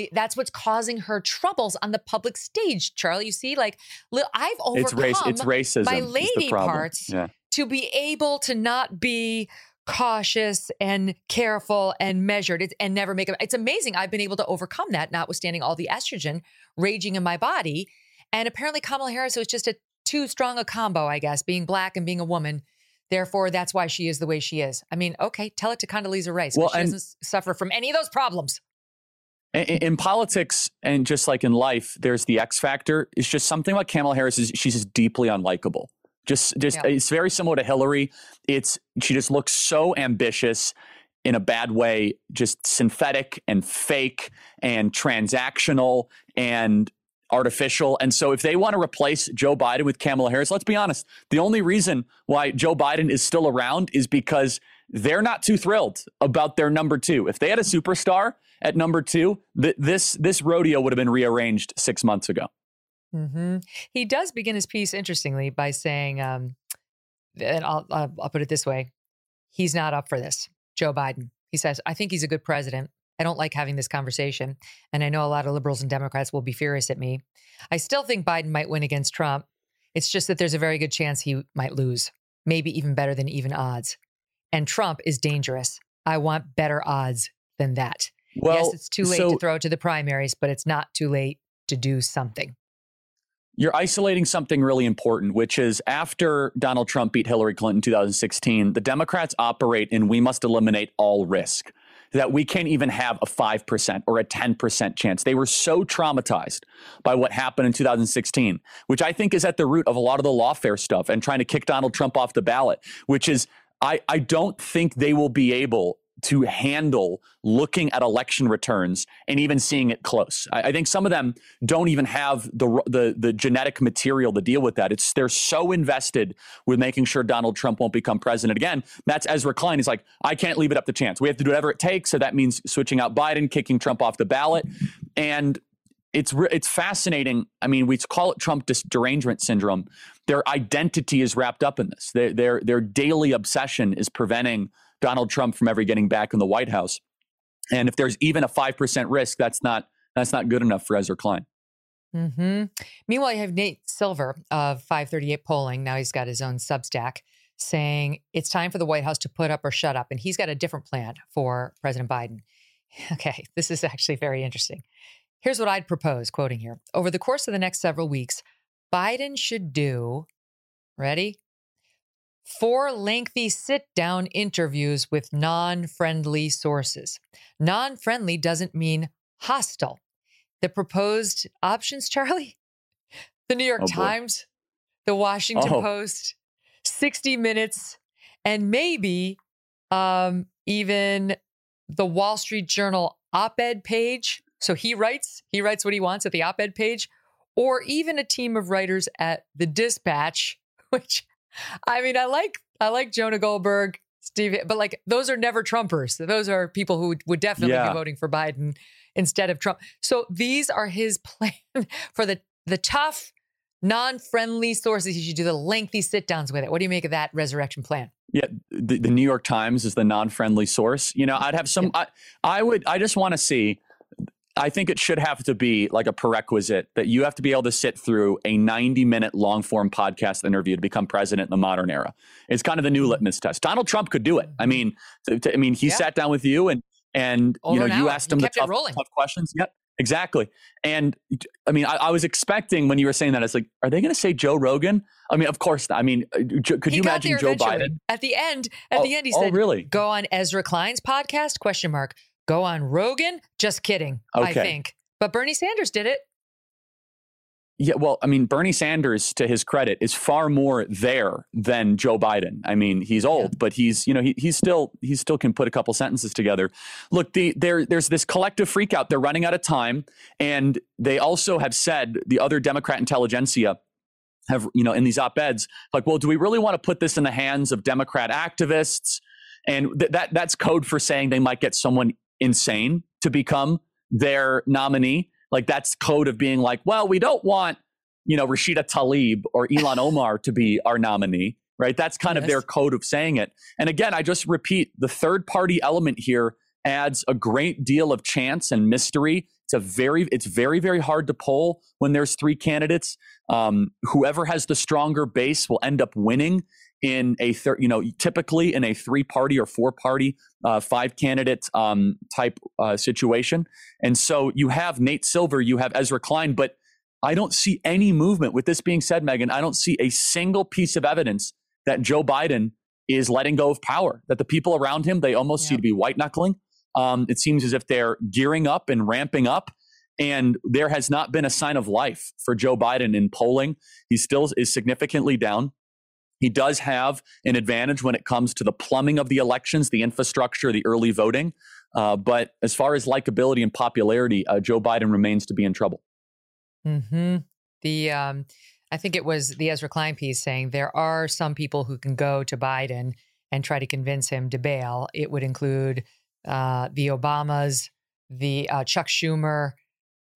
That's what's causing her troubles on the public stage, Charlie. You see, like, I've overcome it's racism, my lady parts to be able to not be cautious and careful and measured and never make it. It's amazing. I've been able to overcome that, notwithstanding all the estrogen raging in my body. And apparently Kamala Harris was just too strong a combo, I guess, being Black and being a woman. Therefore, that's why she is the way she is. I mean, okay, tell it to Condoleezza Rice. Well, she doesn't suffer from any of those problems. In politics, and just like in life, there's the X factor. It's just something about Kamala Harris is she's just deeply unlikable. It's very similar to Hillary. She just looks so ambitious in a bad way, just synthetic and fake and transactional and artificial. And so if they want to replace Joe Biden with Kamala Harris, let's be honest. The only reason why Joe Biden is still around is because they're not too thrilled about their number two. If they had a superstar at number two, this rodeo would have been rearranged 6 months ago. Mm-hmm. He does begin his piece, interestingly, by saying, and I'll put it this way, he's not up for this, Joe Biden. He says, I think he's a good president. I don't like having this conversation, and I know a lot of liberals and Democrats will be furious at me. I still think Biden might win against Trump. It's just that there's a very good chance he might lose, maybe even better than even odds. And Trump is dangerous. I want better odds than that. Well, yes, it's too late to throw to the primaries, but it's not too late to do something. You're isolating something really important, which is after Donald Trump beat Hillary Clinton in 2016, the Democrats operate in we must eliminate all risk, that we can't even have a 5% or a 10% chance. They were so traumatized by what happened in 2016, which I think is at the root of a lot of the lawfare stuff and trying to kick Donald Trump off the ballot, which is I don't think they will be able to handle looking at election returns and even seeing it close. I think some of them don't even have the genetic material to deal with that. It's they're so invested with making sure Donald Trump won't become president again. That's Ezra Klein. He's like, I can't leave it up to chance. We have to do whatever it takes. So that means switching out Biden, kicking Trump off the ballot. And it's fascinating. I mean, we call it Trump derangement syndrome. Their identity is wrapped up in this. Their daily obsession is preventing Donald Trump from ever getting back in the White House. And if there's even a 5% risk, that's not good enough for Ezra Klein. Mm-hmm. Meanwhile, you have Nate Silver of 538 Polling. Now he's got his own Substack saying it's time for the White House to put up or shut up. And he's got a different plan for President Biden. Okay, this is actually very interesting. Here's what I'd propose, quoting here. Over the course of the next several weeks, Biden should do, ready? 4 lengthy sit-down interviews with non-friendly sources. Non-friendly doesn't mean hostile. The proposed options, Charlie? The New York Times, the Washington Post, 60 Minutes, and maybe even the Wall Street Journal op-ed page. So he writes what he wants at the op-ed page, or even a team of writers at the Dispatch, which... I mean, I like Jonah Goldberg, Steve, but like those are never Trumpers. Those are people who would definitely be voting for Biden instead of Trump. So these are his plan for the tough, non-friendly sources. You should do the lengthy sit-downs with it. What do you make of that resurrection plan? Yeah, the New York Times is the non-friendly source. You know, I'd have some. I just want to see. I think it should have to be like a prerequisite that you have to be able to sit through a 90-minute long-form podcast interview to become president in the modern era. It's kind of the new litmus test. Donald Trump could do it. I mean, he sat down with you and you know, you asked him the tough questions. Yep, exactly. And I mean, I was expecting when you were saying that, I was like, are they going to say Joe Rogan? I mean, of course not. I mean, could you imagine Joe Biden? At the end, he said, really? Go on Ezra Klein's podcast, ? Go on Rogan? Just kidding, okay. I think. But Bernie Sanders did it. Yeah, well, I mean, Bernie Sanders, to his credit, is far more there than Joe Biden. I mean, he's old, but he's, you know, he still can put a couple sentences together. Look, there's this collective freakout. They're running out of time. And they also have said, the other Democrat intelligentsia have, you know, in these op-eds, like, well, do we really want to put this in the hands of Democrat activists? And that's code for saying they might get someone insane to become their nominee. Like that's code of being like, well, we don't want, you know, Rashida Tlaib or Ilhan Omar to be our nominee, right? That's kind of their code of saying it. And again, I just repeat, the third party element here adds a great deal of chance and mystery. It's very, very hard to poll when there's 3 candidates. Whoever has the stronger base will end up winning in a typically in a 3-party or 4-party, 5-candidate type situation. And so you have Nate Silver, you have Ezra Klein, but I don't see any movement. With this being said, Megyn, I don't see a single piece of evidence that Joe Biden is letting go of power, that the people around him, they almost seem to be white knuckling. It seems as if they're gearing up and ramping up. And there has not been a sign of life for Joe Biden in polling. He still is significantly down. He does have an advantage when it comes to the plumbing of the elections, the infrastructure, the early voting. But as far as likability and popularity, Joe Biden remains to be in trouble. Mm-hmm. I think it was the Ezra Klein piece saying there are some people who can go to Biden and try to convince him to bail. It would include the Obamas, the Chuck Schumer,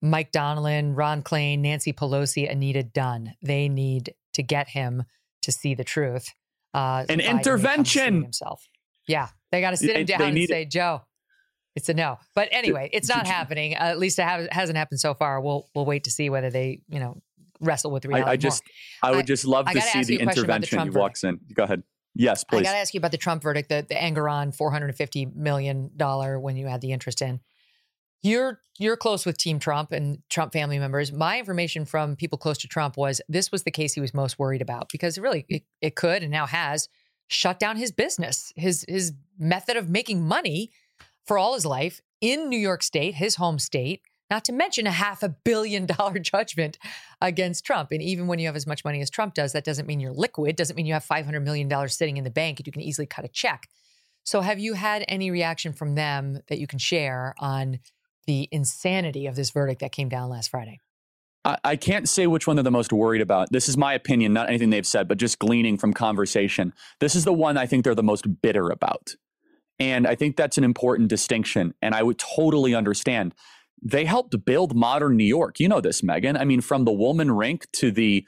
Mike Donilon, Ron Klain, Nancy Pelosi, Anita Dunn. They need to get him to see the truth. An intervention. Himself. Yeah. They got to sit him down and say, Joe, It's a no. But anyway, it's not happening. At least it hasn't happened so far. We'll wait to see whether they, you know, wrestle with reality. I would just love to see the intervention. He walks in. Go ahead. Yes, please. I got to ask you about the Trump verdict, the Engeron $450 million when you had the interest in. You're close with Team Trump and Trump family members. My information from people close to Trump was this was the case he was most worried about because really it could and now has shut down his business, his method of making money for all his life in New York State, his home state, not to mention $500 million judgment against Trump. And even when you have as much money as Trump does, that doesn't mean you're liquid, doesn't mean you have $500 million sitting in the bank and you can easily cut a check. So have you had any reaction from them that you can share on the insanity of this verdict that came down last Friday? I can't say which one they're the most worried about. This is my opinion, not anything they've said, but just gleaning from conversation. This is the one I think they're the most bitter about. And I think that's an important distinction. And I would totally understand. They helped build modern New York. You know this, Megyn. I mean, from the Woolman Rink to the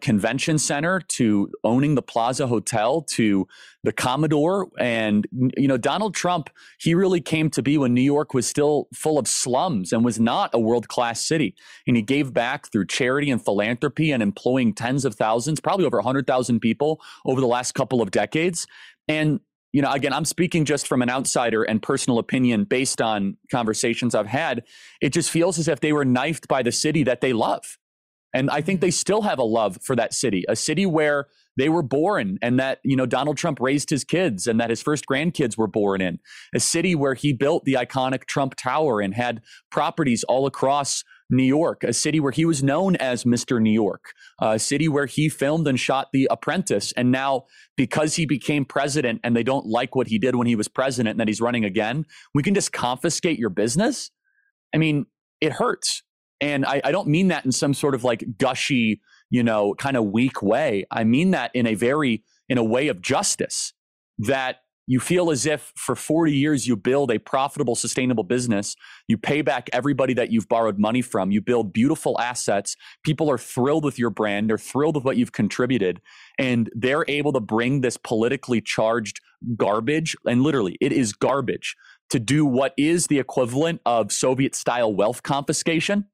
convention center to owning the Plaza Hotel to the Commodore. And, you know, Donald Trump, he really came to be when New York was still full of slums and was not a world-class city. And he gave back through charity and philanthropy and employing tens of thousands, probably over 100,000 people over the last couple of decades. And, you know, again, I'm speaking just from an outsider and personal opinion based on conversations I've had. It just feels as if they were knifed by the city that they love. And I think they still have a love for that city, a city where they were born and that, you know, Donald Trump raised his kids and that his first grandkids were born in, a city where he built the iconic Trump Tower and had properties all across New York, a city where he was known as Mr. New York, a city where he filmed and shot The Apprentice. And now because he became president and they don't like what he did when he was president and that he's running again, we can just confiscate your business. I mean, it hurts. And I don't mean that in some sort of like gushy, you know, kind of weak way. I mean that in a way of justice that you feel as if for 40 years you build a profitable, sustainable business. You pay back everybody that you've borrowed money from. You build beautiful assets. People are thrilled with your brand. They're thrilled with what you've contributed. And they're able to bring this politically charged garbage, and literally it is garbage, to do what is the equivalent of Soviet-style wealth confiscation.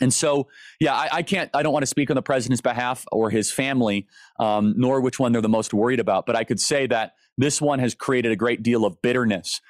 And so, yeah, I don't want to speak on the president's behalf or his family, nor which one they're the most worried about. But I could say that this one has created a great deal of bitterness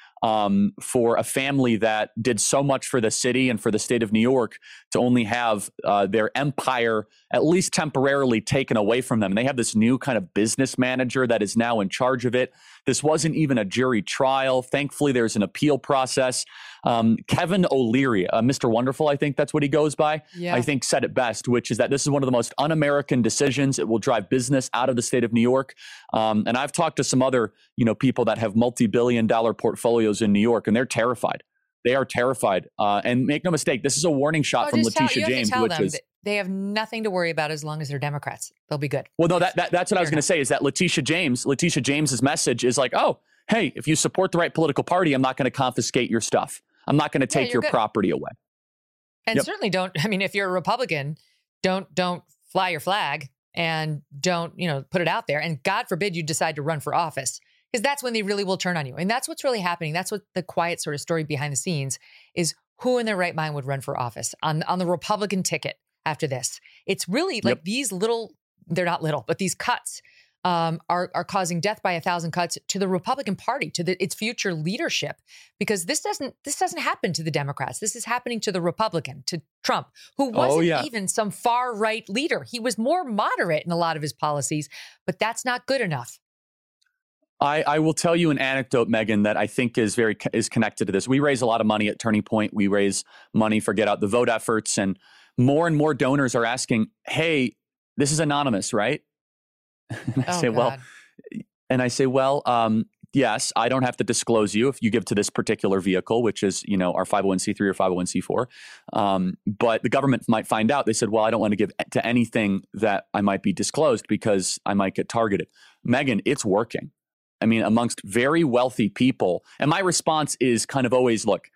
for a family that did so much for the city and for the state of New York to only have their empire at least temporarily taken away from them. And they have this new kind of business manager that is now in charge of it. This wasn't even a jury trial. Thankfully, there's an appeal process. Kevin O'Leary, Mr. Wonderful, I think that's what he goes by, yeah. I think said it best, which is that this is one of the most un-American decisions. It will drive business out of the state of New York. And I've talked to some other, you know, people that have multi-billion-dollar portfolios in New York, and they're terrified. They are terrified. And make no mistake, this is a warning shot from Letitia James, which is... They have nothing to worry about as long as they're Democrats. They'll be good. Well, no, that's what I was going to say is that Letitia James's message is like, oh, hey, if you support the right political party, I'm not going to confiscate your stuff. I'm not going to take your property away. And certainly don't. I mean, if you're a Republican, don't fly your flag and don't, you know, put it out there. And God forbid you decide to run for office, because that's when they really will turn on you. And that's what's really happening. That's what the quiet sort of story behind the scenes is. Who in their right mind would run for office on the Republican ticket after this? It's really like these little, they're not little, but these cuts are causing death by 1,000 cuts to the Republican Party, to its future leadership, because this doesn't happen to the Democrats. This is happening to the Republican, to Trump, who wasn't even some far right leader. He was more moderate in a lot of his policies, but that's not good enough. I will tell you an anecdote, Megyn, that I think is very connected to this. We raise a lot of money at Turning Point. We raise money for Get Out the Vote efforts, and more donors are asking, hey, this is anonymous, right? And I say, God. Yes, I don't have to disclose you if you give to this particular vehicle, which is, you know, our 501c3 or 501c4. But the government might find out. They said, well, I don't want to give to anything that I might be disclosed because I might get targeted. Megyn, it's working. I mean, amongst very wealthy people. And my response is kind of always, look,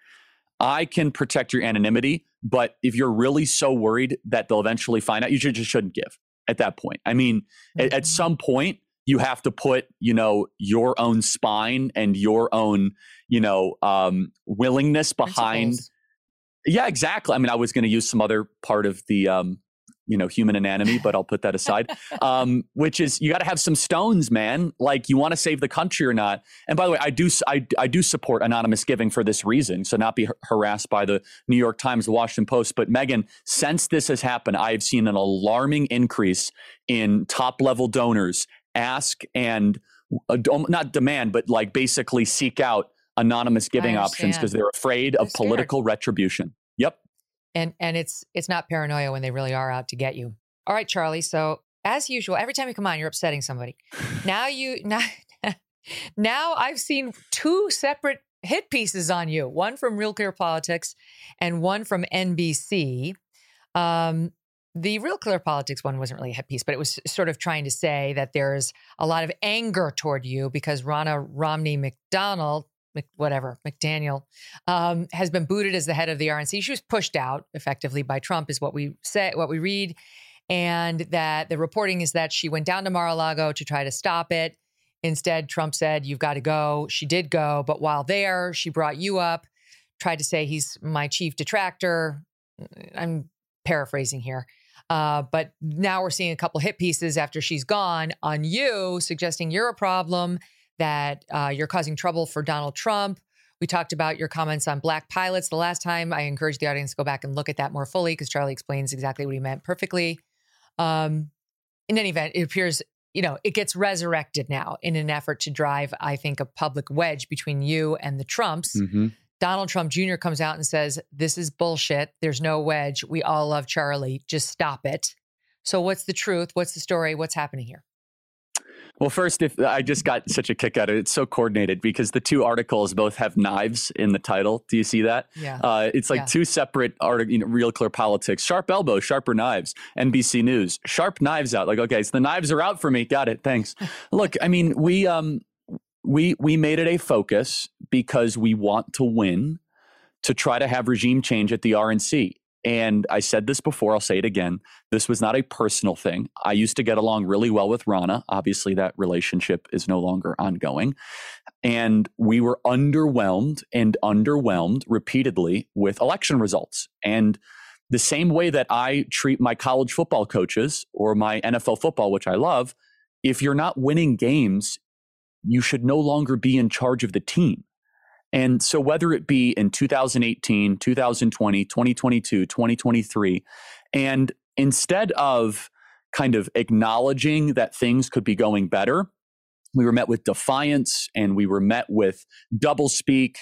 I can protect your anonymity, but if you're really so worried that they'll eventually find out, you just shouldn't give. At that point, I mean, at some point, you have to put, you know, your own spine and your own, you know, willingness behind. Principles. Yeah, exactly. I mean, I was going to use some other part of the, you know, human anatomy, but I'll put that aside, which is you got to have some stones, man. Like, you want to save the country or not. And by the way, I do support anonymous giving for this reason. So not be harassed by the New York Times, the Washington Post. But Megyn, since this has happened, I have seen an alarming increase in top level donors ask and not demand, but like basically seek out anonymous giving options because they're afraid of political retribution. Yep. And it's not paranoia when they really are out to get you. All right, Charlie. So as usual, every time you come on, you're upsetting somebody. Now I've seen two separate hit pieces on you. One from Real Clear Politics and one from NBC. The Real Clear Politics one wasn't really a hit piece, but it was sort of trying to say that there's a lot of anger toward you because Ronna Romney McDaniel, has been booted as the head of the RNC. She was pushed out effectively by Trump, is what we say, what we read. And that the reporting is that she went down to Mar-a-Lago to try to stop it. Instead, Trump said, "You've got to go." She did go. But while there, she brought you up, tried to say he's my chief detractor. I'm paraphrasing here. But now we're seeing a couple hit pieces after she's gone on you, suggesting you're a problem, that you're causing trouble for Donald Trump. We talked about your comments on black pilots the last time. I encourage the audience to go back and look at that more fully because Charlie explains exactly what he meant perfectly. In any event, it appears, you know, it gets resurrected now in an effort to drive, I think, a public wedge between you and the Trumps. Mm-hmm. Donald Trump Jr. comes out and says, "This is bullshit. There's no wedge. We all love Charlie. Just stop it." So what's the truth? What's the story? What's happening here? Well, first, if I just got such a kick out of it. It's so coordinated because the two articles both have knives in the title. Do you see that? Yeah. It's like two separate articles, you know, Real Clear Politics, sharp elbow, sharper knives, NBC News, sharp knives out. Like, okay, so the knives are out for me. Got it. Thanks. Look, I mean, we made it a focus because we want to win, to try to have regime change at the RNC. And I said this before, I'll say it again. This was not a personal thing. I used to get along really well with Ronna. Obviously, that relationship is no longer ongoing. And we were underwhelmed repeatedly with election results. And the same way that I treat my college football coaches or my NFL football, which I love, if you're not winning games, you should no longer be in charge of the team. And so whether it be in 2018, 2020, 2022, 2023, and instead of kind of acknowledging that things could be going better, we were met with defiance and we were met with doublespeak.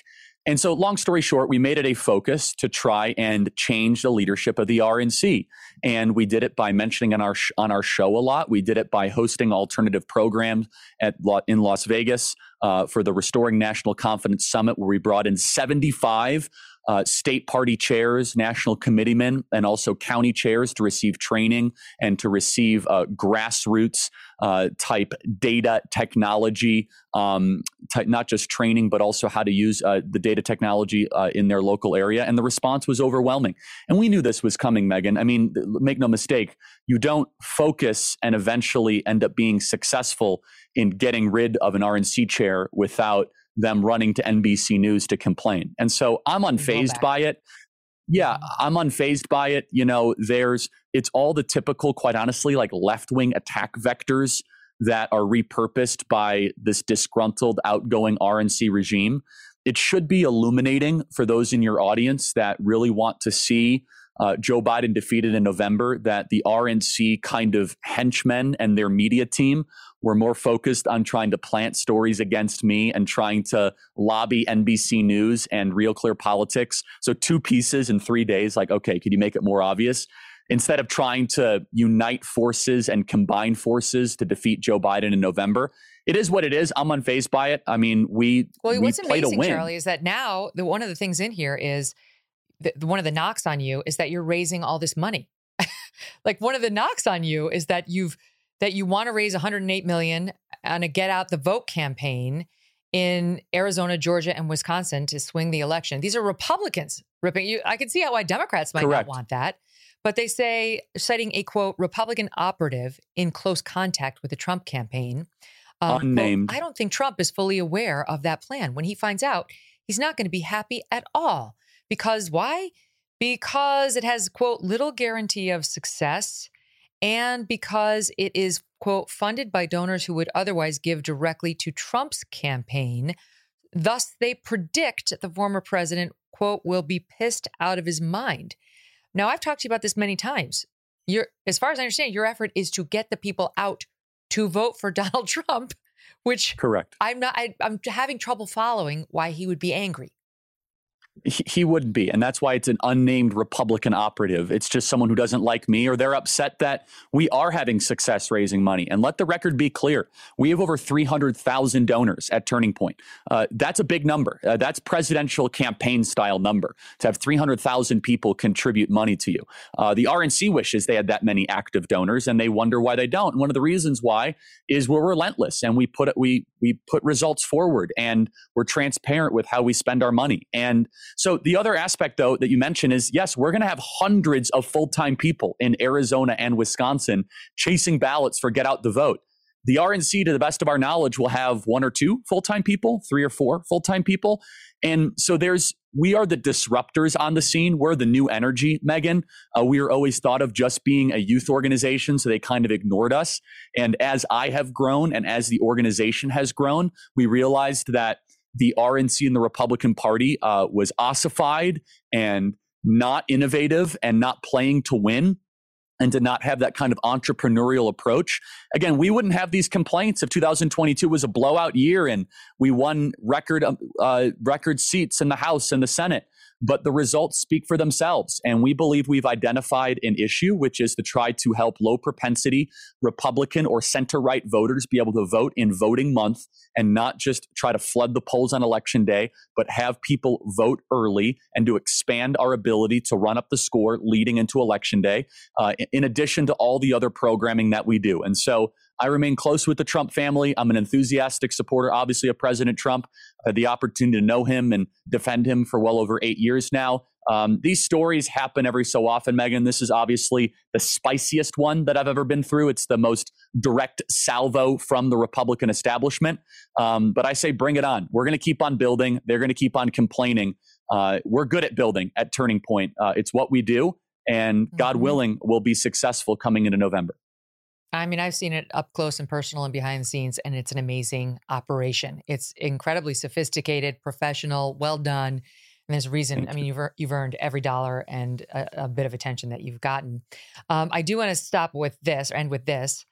And so long story short, we made it a focus to try and change the leadership of the RNC. And we did it by mentioning on our show a lot. We did it by hosting alternative programs in Las Vegas for the Restoring National Confidence Summit, where we brought in 75 state party chairs, national committeemen, and also county chairs to receive training and to receive grassroots type data technology, not just training, but also how to use the data technology in their local area. And the response was overwhelming. And we knew this was coming, Megyn. I mean, make no mistake, you don't focus and eventually end up being successful in getting rid of an RNC chair without them running to NBC News to complain. And so I'm unfazed by it. Yeah, I'm unfazed by it. You know, it's all the typical, quite honestly, like left-wing attack vectors that are repurposed by this disgruntled outgoing RNC regime. It should be illuminating for those in your audience that really want to see Joe Biden defeated in November, that the RNC kind of henchmen and their media team were more focused on trying to plant stories against me and trying to lobby NBC News and Real Clear Politics. So two pieces in 3 days, like, okay, could you make it more obvious? Instead of trying to unite forces and combine forces to defeat Joe Biden in November. It is what it is. I'm unfazed by it. I mean, we what's amazing, Charlie, is that now one of the things in here is one of the knocks on you is that you're raising all this money. Like, one of the knocks on you is that you want to raise 108 million on a get out the vote campaign in Arizona, Georgia, and Wisconsin to swing the election. These are Republicans ripping you. I can see why Democrats might not want that, but they say, citing a quote, Republican operative in close contact with the Trump campaign, Unnamed. Well, I don't think Trump is fully aware of that plan. When he finds out, he's not going to be happy at all. Because why? Because it has, quote, little guarantee of success, and because it is, quote, funded by donors who would otherwise give directly to Trump's campaign. Thus, they predict the former president, quote, will be pissed out of his mind. Now, I've talked to you about this many times. As far as I understand, your effort is to get the people out to vote for Donald Trump, which— Correct. I'm having trouble following why he would be angry. He wouldn't be. And that's why it's an unnamed Republican operative. It's just someone who doesn't like me, or they're upset that we are having success raising money. And let the record be clear. We have over 300,000 donors at Turning Point. That's a big number. That's presidential campaign style number to have 300,000 people contribute money to you. The RNC wishes they had that many active donors, and they wonder why they don't. And one of the reasons why is we're relentless, and we put results forward, and we're transparent with how we spend our money. And so the other aspect, though, that you mentioned is, yes, we're going to have hundreds of full-time people in Arizona and Wisconsin chasing ballots for get out the vote. The RNC, to the best of our knowledge, will have one or two full-time people, three or four full-time people. And so we are the disruptors on the scene. We're the new energy, Megyn. We were always thought of just being a youth organization, so they kind of ignored us. And as I have grown and as the organization has grown, we realized that the RNC and the Republican Party was ossified and not innovative and not playing to win, and did not have that kind of entrepreneurial approach. Again, we wouldn't have these complaints if 2022 was a blowout year and we won record seats in the House and the Senate. But the results speak for themselves. And we believe we've identified an issue, which is to try to help low propensity Republican or center-right voters be able to vote in voting month, and not just try to flood the polls on election day, but have people vote early, and to expand our ability to run up the score leading into election day, in addition to all the other programming that we do. And so I remain close with the Trump family. I'm an enthusiastic supporter, obviously, of President Trump. I had the opportunity to know him and defend him for well over 8 years now. These stories happen every so often, Megyn. This is obviously the spiciest one that I've ever been through. It's the most direct salvo from the Republican establishment. But I say, bring it on. We're going to keep on building. They're going to keep on complaining. We're good at building at Turning Point. It's what we do. And God willing, we'll be successful coming into November. I mean, I've seen it up close and personal and behind the scenes, and it's an amazing operation. It's incredibly sophisticated, professional, well done. And there's a reason. I mean, you've earned every dollar and a bit of attention that you've gotten. I do want to stop with this or end with this.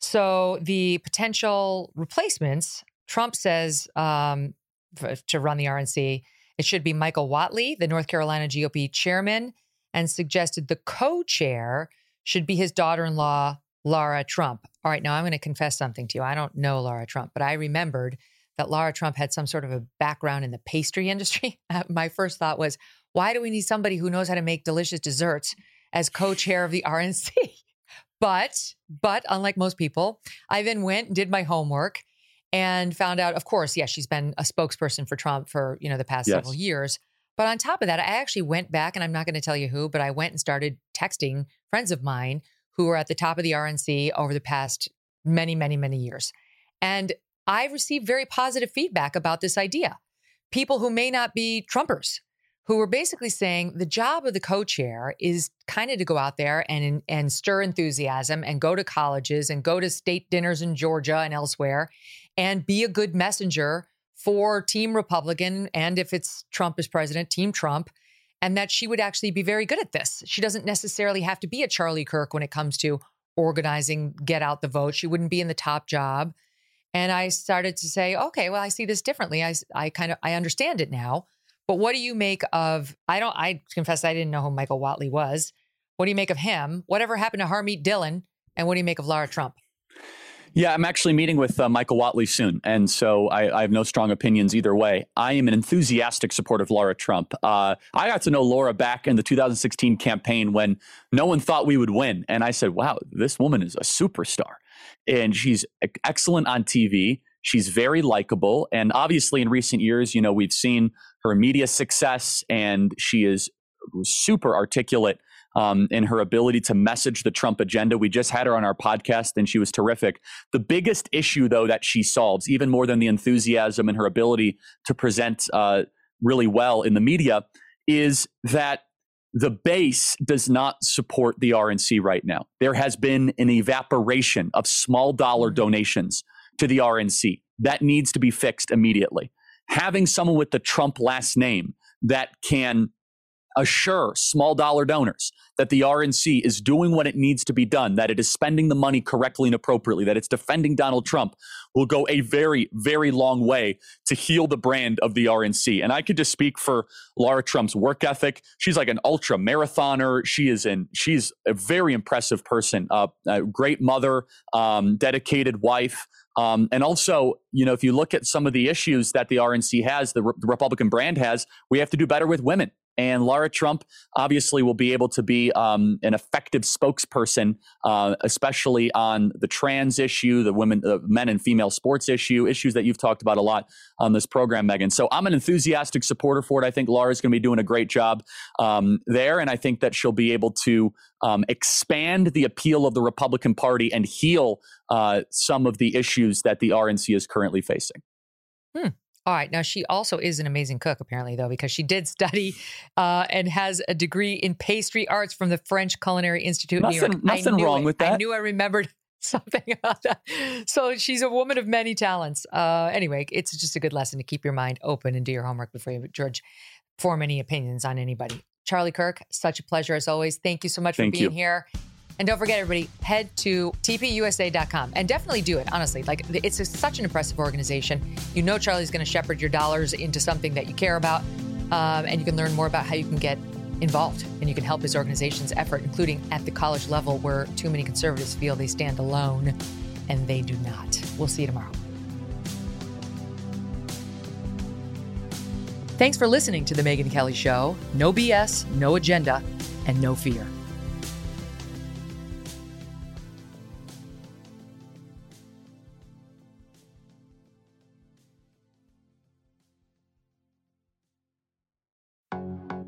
So the potential replacements, Trump says to run the RNC, it should be Michael Whatley, the North Carolina GOP chairman, and suggested the co-chair should be his daughter-in-law, Lara Trump. All right, now I'm going to confess something to you. I don't know Lara Trump, but I remembered that Lara Trump had some sort of a background in the pastry industry. My first thought was, why do we need somebody who knows how to make delicious desserts as co-chair of the RNC? But unlike most people, I then went and did my homework and found out, of course, yes, she's been a spokesperson for Trump for, the past several years. But on top of that, I actually went back, and I'm not going to tell you who, but I went and started texting friends of mine who were at the top of the RNC over the past many, many, many years. And I received very positive feedback about this idea. People who may not be Trumpers, who were basically saying the job of the co-chair is kind of to go out there and stir enthusiasm and go to colleges and go to state dinners in Georgia and elsewhere and be a good messenger for Team Republican. And if it's Trump as president, Team Trump. And that she would actually be very good at this. She doesn't necessarily have to be a Charlie Kirk when it comes to organizing, get out the vote. She wouldn't be in the top job. And I started to say, okay, well, I see this differently. I understand it now. But what do you make of, I confess I didn't know who Michael Whatley was. What do you make of him? Whatever happened to Harmeet Dillon? And what do you make of Lara Trump? Yeah, I'm actually meeting with Michael Whatley soon. And so I have no strong opinions either way. I am an enthusiastic supporter of Lara Trump. I got to know Laura back in the 2016 campaign when no one thought we would win. And I said, wow, this woman is a superstar. And she's excellent on TV. She's very likable. And obviously in recent years, we've seen her media success, and she is super articulate in her ability to message the Trump agenda. We just had her on our podcast and she was terrific. The biggest issue, though, that she solves, even more than the enthusiasm and her ability to present really well in the media, is that the base does not support the RNC right now. There has been an evaporation of small dollar donations to the RNC. That needs to be fixed immediately. Having someone with the Trump last name that can assure small dollar donors that the RNC is doing what it needs to be done, that it is spending the money correctly and appropriately, that it's defending Donald Trump, will go a very, very long way to heal the brand of the RNC. And I could just speak for Lara Trump's work ethic. She's like an ultra marathoner. She's a very impressive person, a great mother, dedicated wife. And also, you know, if you look at some of the issues that the RNC has, the Republican brand has, we have to do better with women. And Lara Trump obviously will be able to be an effective spokesperson, especially on the trans issue, the women, men and female sports issue, issues that you've talked about a lot on this program, Megyn. So I'm an enthusiastic supporter for it. I think Lara's going to be doing a great job there. And I think that she'll be able to expand the appeal of the Republican Party and heal some of the issues that the RNC is currently facing. Hmm. All right. Now, she also is an amazing cook, apparently, though, because she did study and has a degree in pastry arts from the French Culinary Institute in New York. Nothing wrong with that. I knew I remembered something about that. So she's a woman of many talents. Anyway, it's just a good lesson to keep your mind open and do your homework before you form any opinions on anybody. Charlie Kirk, such a pleasure as always. Thank you so much for being here. And don't forget, everybody, head to tpusa.com and definitely do it. Honestly, like it's such an impressive organization. You know, Charlie's going to shepherd your dollars into something that you care about. And you can learn more about how you can get involved and you can help his organization's effort, including at the college level where too many conservatives feel they stand alone and they do not. We'll see you tomorrow. Thanks for listening to The Megyn Kelly Show. No BS, no agenda, and no fear.